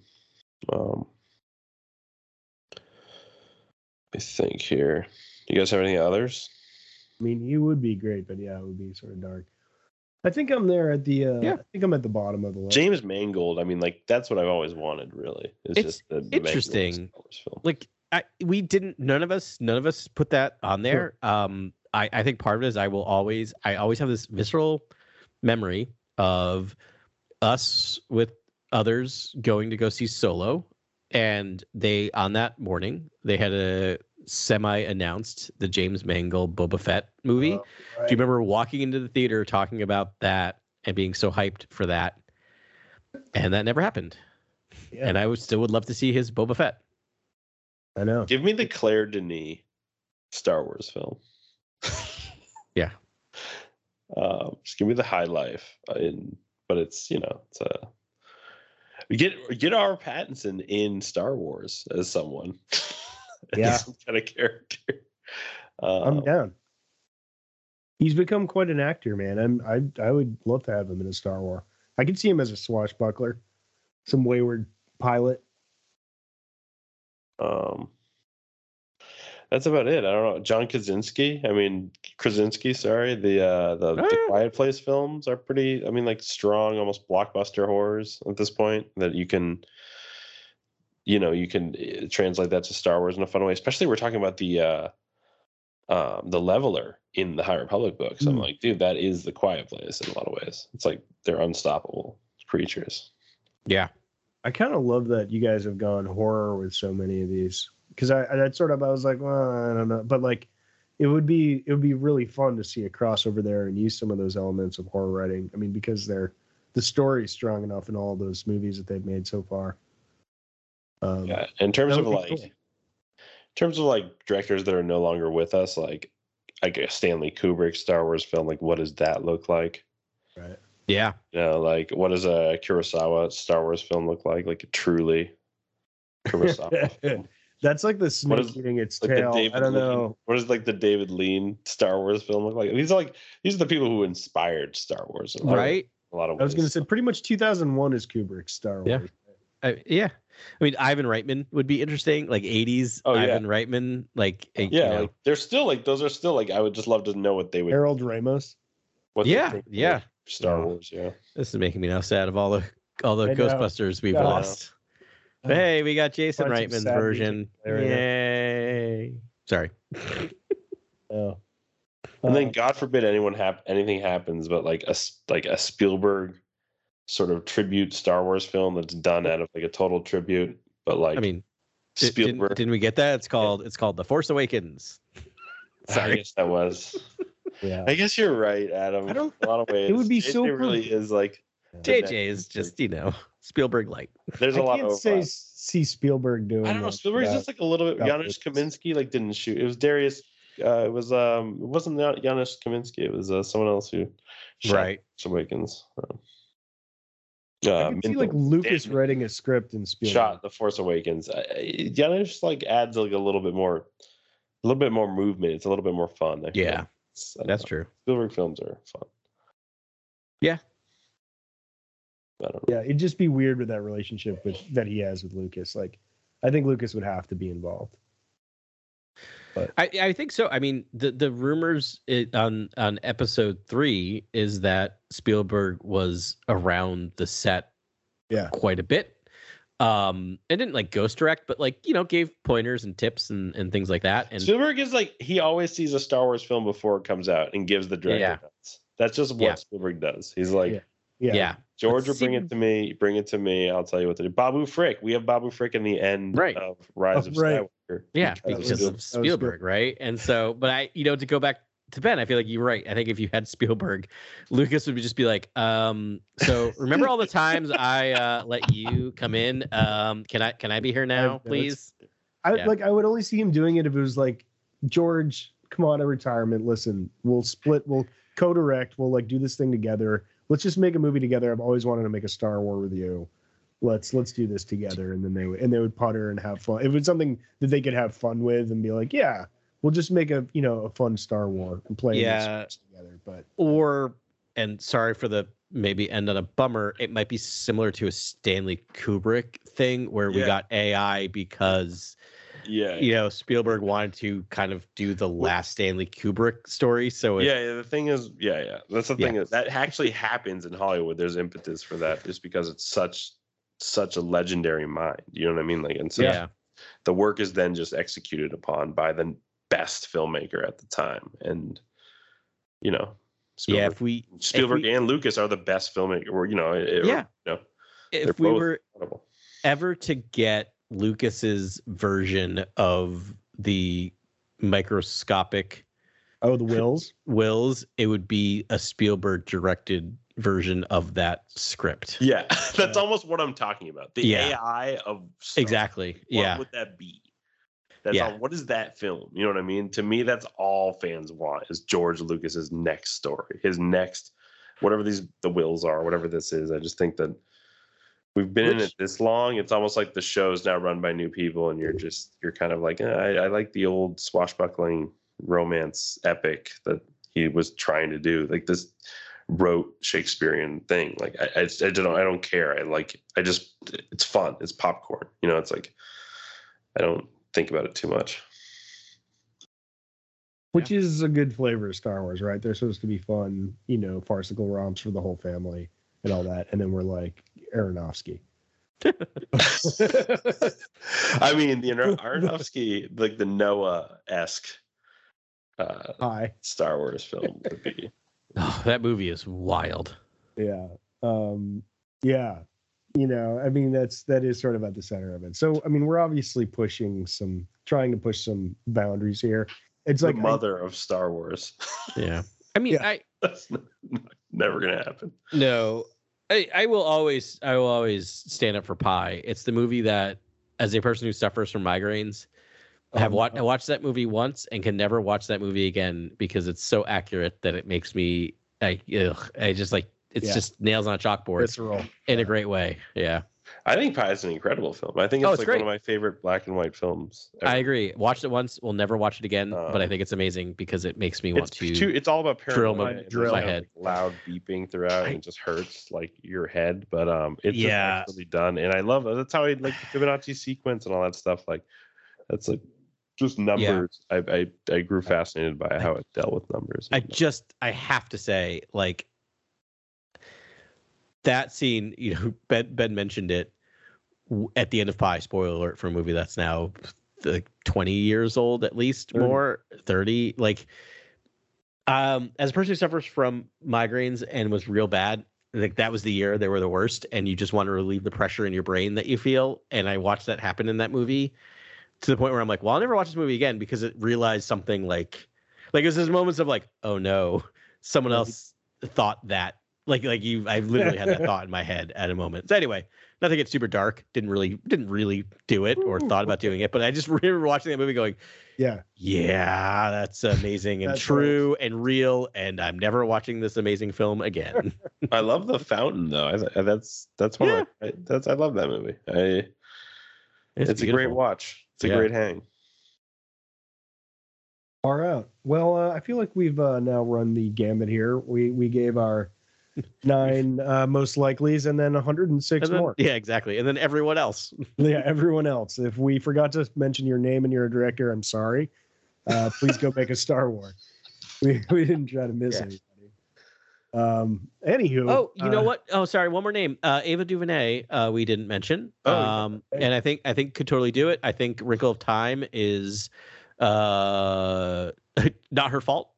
um, I think here, do you guys have any others? I mean, you would be great, but yeah, it would be sort of dark. I think I'm there at the. Uh, yeah. I think I'm at the bottom of the list. James Mangold. I mean, like that's what I've always wanted. Really, it's, it's just interesting. Like I, we didn't. None of us. None of us put that on there. Sure. Um, I, I think part of it is I will always. I always have this visceral memory of us with others going to go see Solo, and they on that morning they had a semi-announced the James Mangold Boba Fett movie. Oh, right. Do you remember walking into the theater talking about that and being so hyped for that? And that never happened. Yeah. And I would still would love to see his Boba Fett. I know. Give me the Claire Denis Star Wars film. Yeah. Um, just give me the high life, in, but it's you know it's a uh, get get our Pattinson in Star Wars as someone, yeah, as some kind of character. Um, I'm down. He's become quite an actor, man. I'm I I would love to have him in a Star Wars. I could see him as a swashbuckler, some wayward pilot. Um, that's about it. I don't know. John Krasinski. I mean, Krasinski, sorry. The uh, the, oh, yeah. the Quiet Place films are pretty, I mean, like strong, almost blockbuster horrors at this point that you can, you know, you can translate that to Star Wars in a fun way. Especially we're talking about the uh, um, the Leveler in the High Republic books. Mm. I'm like, dude, that is the Quiet Place in a lot of ways. It's like they're unstoppable creatures. Yeah. I kind of love that you guys have gone horror with so many of these, because I, I that sort of I was like, well, I don't know, but like, it would be it would be really fun to see a crossover there and use some of those elements of horror writing. I mean, because they're the story's strong enough in all those movies that they've made so far. Um, yeah, in terms of like, cool. in terms of like directors that are no longer with us, like like a Stanley Kubrick Star Wars film, like what does that look like? Right. Yeah. You know, like what does a Kurosawa Star Wars film look like? Like a truly Kurosawa film. That's like the snake is, eating its like tail. I don't Lean, know. What does like the David Lean Star Wars film look like? These are like these are the people who inspired Star Wars, a lot right? Of, a lot of. I was going to say pretty much two thousand one is Kubrick's Star Wars. Yeah. I, yeah. I mean, Ivan Reitman would be interesting, like eighties oh, yeah. Ivan Reitman, like yeah, you know, like, they're still like those are still like I would just love to know what they would. Harold Ramos. What yeah. They yeah. Star yeah. Wars. Yeah. This is making me now sad of all the all the I Ghostbusters know. we've yeah. lost. But hey, we got Jason Reitman's version. Yay! Sorry. oh. And then, God forbid, anyone hap- anything happens, but like a like a Spielberg sort of tribute Star Wars film that's done out of like a total tribute. But like, I mean, Spielberg. Didn't, didn't we get that? It's called yeah. it's called The Force Awakens. Sorry, I guess that was. yeah. I guess you're right, Adam. I don't, in a lot of ways, it would be so. It, it really is like. J J is just, you know, Spielberg like. There's a I lot can't of say, see Spielberg doing. I don't know. Spielberg's just like a little bit. Janusz Kaminski like didn't shoot. It was Darius. Uh, it was um. It wasn't Janusz Kaminski. It was uh, someone else who. Shot right. Awakens. Um, uh, I can see like Lucas did, writing a script and Spielberg shot The Force Awakens. Uh, Janusz like adds like a little bit more, a little bit more movement. It's a little bit more fun. I yeah, I that's know. true. Spielberg films are fun. Yeah. Yeah, it'd just be weird with that relationship with that he has with Lucas. Like, I think Lucas would have to be involved. But. I, I think so. I mean, the the rumors it, on on episode three is that Spielberg was around the set, yeah, quite a bit. Um, and didn't like ghost direct, but like you know, gave pointers and tips and, and things like that. And Spielberg is like he always sees a Star Wars film before it comes out and gives the director. Yeah. Notes. That's just what yeah. Spielberg does. He's like. Yeah. Yeah. yeah. George will bring it to me. Bring it to me. I'll tell you what to do. Babu Frick. We have Babu Frick in the end right. of Rise oh, of right. Skywalker. Yeah, because, because of Spielberg, right? And so, but I, you know, to go back to Ben, I feel like you're right. I think if you had Spielberg, Lucas would just be like, um, so remember all the times I uh, let you come in? Um, can I can I be here now, please? I yeah. Like, I would only see him doing it if it was like, George, come on to retirement. Listen, we'll split. We'll co-direct. We'll like do this thing together. Let's just make a movie together. I've always wanted to make a Star Wars with you. Let's let's do this together. And then they would and they would putter and have fun. If it was something that they could have fun with and be like, yeah, we'll just make a you know a fun Star Wars and play yeah. this together. But or and sorry for the maybe end on a bummer. It might be similar to a Stanley Kubrick thing where yeah. we got A I because yeah, you know Spielberg wanted to kind of do the last Stanley Kubrick story. So it, yeah, yeah, the thing is, yeah, yeah, that's the thing yeah. is that actually happens in Hollywood. There's impetus for that just because it's such such a legendary mind. You know what I mean? Like, and so yeah. the work is then just executed upon by the best filmmaker at the time, and you know, Spielberg, yeah, if we Spielberg if we, and Lucas are the best filmmaker. Or you know, it, yeah, you know, if we were incredible. ever to get. Lucas's version of the microscopic oh the wills wills it would be a Spielberg directed version of that script. Yeah, that's yeah. almost what I'm talking about. The yeah. A I of Star exactly. What yeah, would that be? That's yeah. all, what is that film? You know what I mean? To me, that's all fans want is George Lucas's next story, his next whatever these the wills are, whatever this is. I just think that. We've been Which, in it this long. It's almost like the show's now run by new people, and you're just you're kind of like eh, I, I like the old swashbuckling romance epic that he was trying to do, like this rote Shakespearean thing. Like I, I, I don't I don't care. I like I just it's fun. It's popcorn. You know, it's like I don't think about it too much. Which yeah. is a good flavor of Star Wars, right? They're supposed to be fun, you know, farcical romps for the whole family and all that. And then we're like, Aronofsky. I mean, the Aronofsky, like the Noah-esque uh, Hi. Star Wars film would be. Oh, that movie is wild. Yeah. Um, yeah. You know, I mean, that's that is sort of at the center of it. So, I mean, we're obviously pushing some, trying to push some boundaries here. It's the like mother I, of Star Wars. Yeah. I mean, yeah. I that's not, never going to happen. No, I, I will always I will always stand up for Pi. It's the movie that, as a person who suffers from migraines, I have oh, wa- no. I watched that movie once and can never watch that movie again because it's so accurate that it makes me I ugh, I just like it's yeah. just nails on a chalkboard. Visceral. In yeah. a great way. Yeah. I think Pi is an incredible film. I think it's, oh, it's like great. One of my favorite black and white films ever. I agree. Watched it once, we'll never watch it again, um, but I think it's amazing because it makes me want to. Too, it's all about paranoia. Drill my head, like loud beeping throughout, and it just hurts like your head. But um, it's yeah. just actually done, and I love it. That's how I like the Fibonacci sequence and all that stuff. Like that's like just numbers. Yeah. I, I I grew fascinated by how it dealt with numbers. I just I have to say like. That scene, you know, Ben, Ben mentioned it at the end of Pi. Spoiler alert for a movie that's now like twenty years old, at least thirty. More thirty. Like, um, as a person who suffers from migraines and was real bad, like that was the year they were the worst, and you just want to relieve the pressure in your brain that you feel. And I watched that happen in that movie to the point where I'm like, well, I'll never watch this movie again because it realized something like, like it was those moments of like, oh no, someone else thought that. Like, like you, I literally had that thought in my head at a moment. So anyway, not to get super dark. Didn't really, didn't really do it or thought about doing it. But I just remember watching that movie, going, "Yeah, yeah, that's amazing and that's true right. and real." And I'm never watching this amazing film again. I love The Fountain, though. I, that's that's one. Yeah. Of my, I, that's I love that movie. I. It's, it's a great watch. It's a yeah. great hang. All right. Well, uh, I feel like we've uh, now run the gamut here. We we gave our. Nine uh, most likelies, and then one hundred six and then, more. Yeah, exactly. And then everyone else. yeah, everyone else. If we forgot to mention your name and you're a director, I'm sorry. Uh, please go make a Star Wars. We we didn't try to miss yeah. anybody. Um, anywho. Oh, you uh, know what? Oh, sorry. One more name. Uh, Ava DuVernay. Uh, we didn't mention. Oh, um, okay. And I think I think could totally do it. I think Wrinkle of Time is uh, not her fault.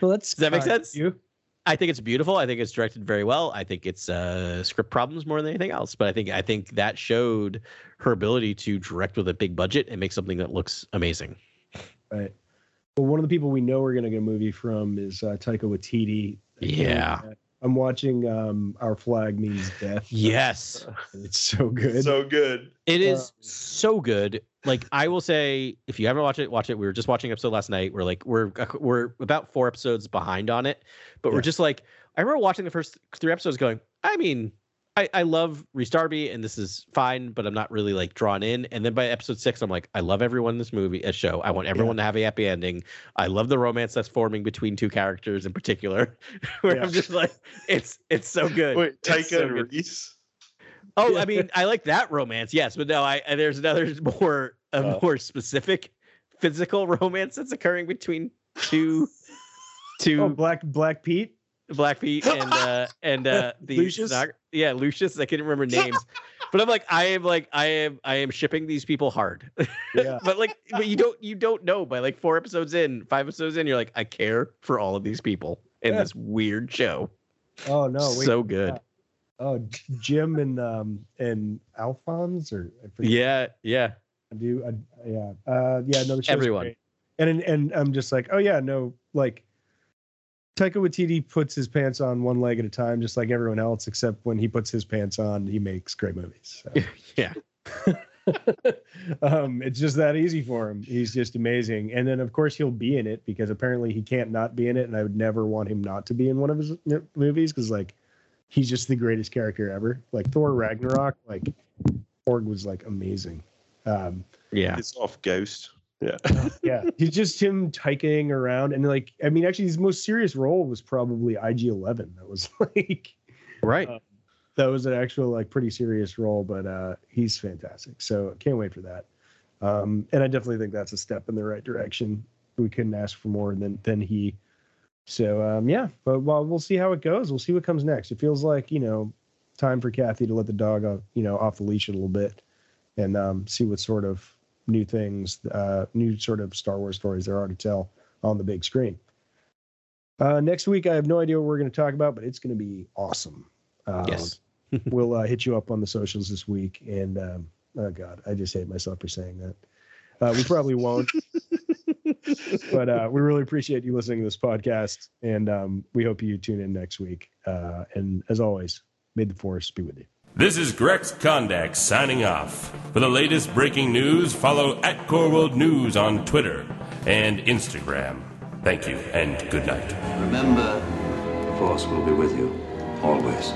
well, that's does that make sense? You? I think it's beautiful. I think it's directed very well. I think it's uh, script problems more than anything else. But I think I think that showed her ability to direct with a big budget and make something that looks amazing. Right. Well, one of the people we know we're going to get a movie from is uh, Taika Waititi. Yeah. And, uh, I'm watching um, Our Flag Means Death. Yes. It's so good. So good. It is uh, so good. Like, I will say, if you haven't watched it, watch it. We were just watching an episode last night. We're like, we're we're about four episodes behind on it. But yeah. we're just like, I remember watching the first three episodes going, I mean, I, I love Rhys Darby and this is fine, but I'm not really like drawn in. And then by episode six, I'm like, I love everyone in this movie, a show. I want everyone yeah. to have a happy ending. I love the romance that's forming between two characters in particular. Where yeah. I'm just like, it's it's so good. Wait, Taika so and good. Rhys? Oh, I mean, I like that romance, yes, but no, I there's another more a oh. more specific physical romance that's occurring between two two oh, Black Black Pete, Black Pete, and uh, and uh, the Lucius, yeah, Lucius. I couldn't remember names, but I'm like, I am like, I am, I am shipping these people hard. Yeah. But like, but you don't, you don't know by like four episodes in, five episodes in, you're like, I care for all of these people in yeah. this weird show. Oh no, wait, so good. Yeah. Oh, Jim and um and Alphonse or I forget yeah yeah I do I, yeah uh yeah no the show's everyone great. and and I'm just like oh yeah no like Taika Waititi puts his pants on one leg at a time just like everyone else except when he puts his pants on he makes great movies so. yeah um it's just that easy for him. He's just amazing, and then of course he'll be in it because apparently he can't not be in it, and I would never want him not to be in one of his movies because like. He's just the greatest character ever. Like Thor Ragnarok, like Korg was like amazing. Um, yeah, it's off Ghost. Yeah, yeah. He's just him tyking around, and like I mean, actually, his most serious role was probably I G eleven. That was like right. Um, that was an actual like pretty serious role, but uh, he's fantastic. So can't wait for that. Um, and I definitely think that's a step in the right direction. We couldn't ask for more than than he. So, um, yeah, but well, we'll see how it goes. We'll see what comes next. It feels like, you know, time for Kathy to let the dog, off, you know, off the leash a little bit and um, see what sort of new things, uh, new sort of Star Wars stories there are to tell on the big screen. Uh, next week, I have no idea what we're going to talk about, but it's going to be awesome. Uh, yes. We'll uh, hit you up on the socials this week. And, um, oh, God, I just hate myself for saying that. Uh, we probably won't. But uh, we really appreciate you listening to this podcast, and um, we hope you tune in next week. Uh, and as always, may the force be with you. This is Grex Kondak signing off. For the latest breaking news, follow at Korworld News on Twitter and Instagram. Thank you, and good night. Remember, the force will be with you, always.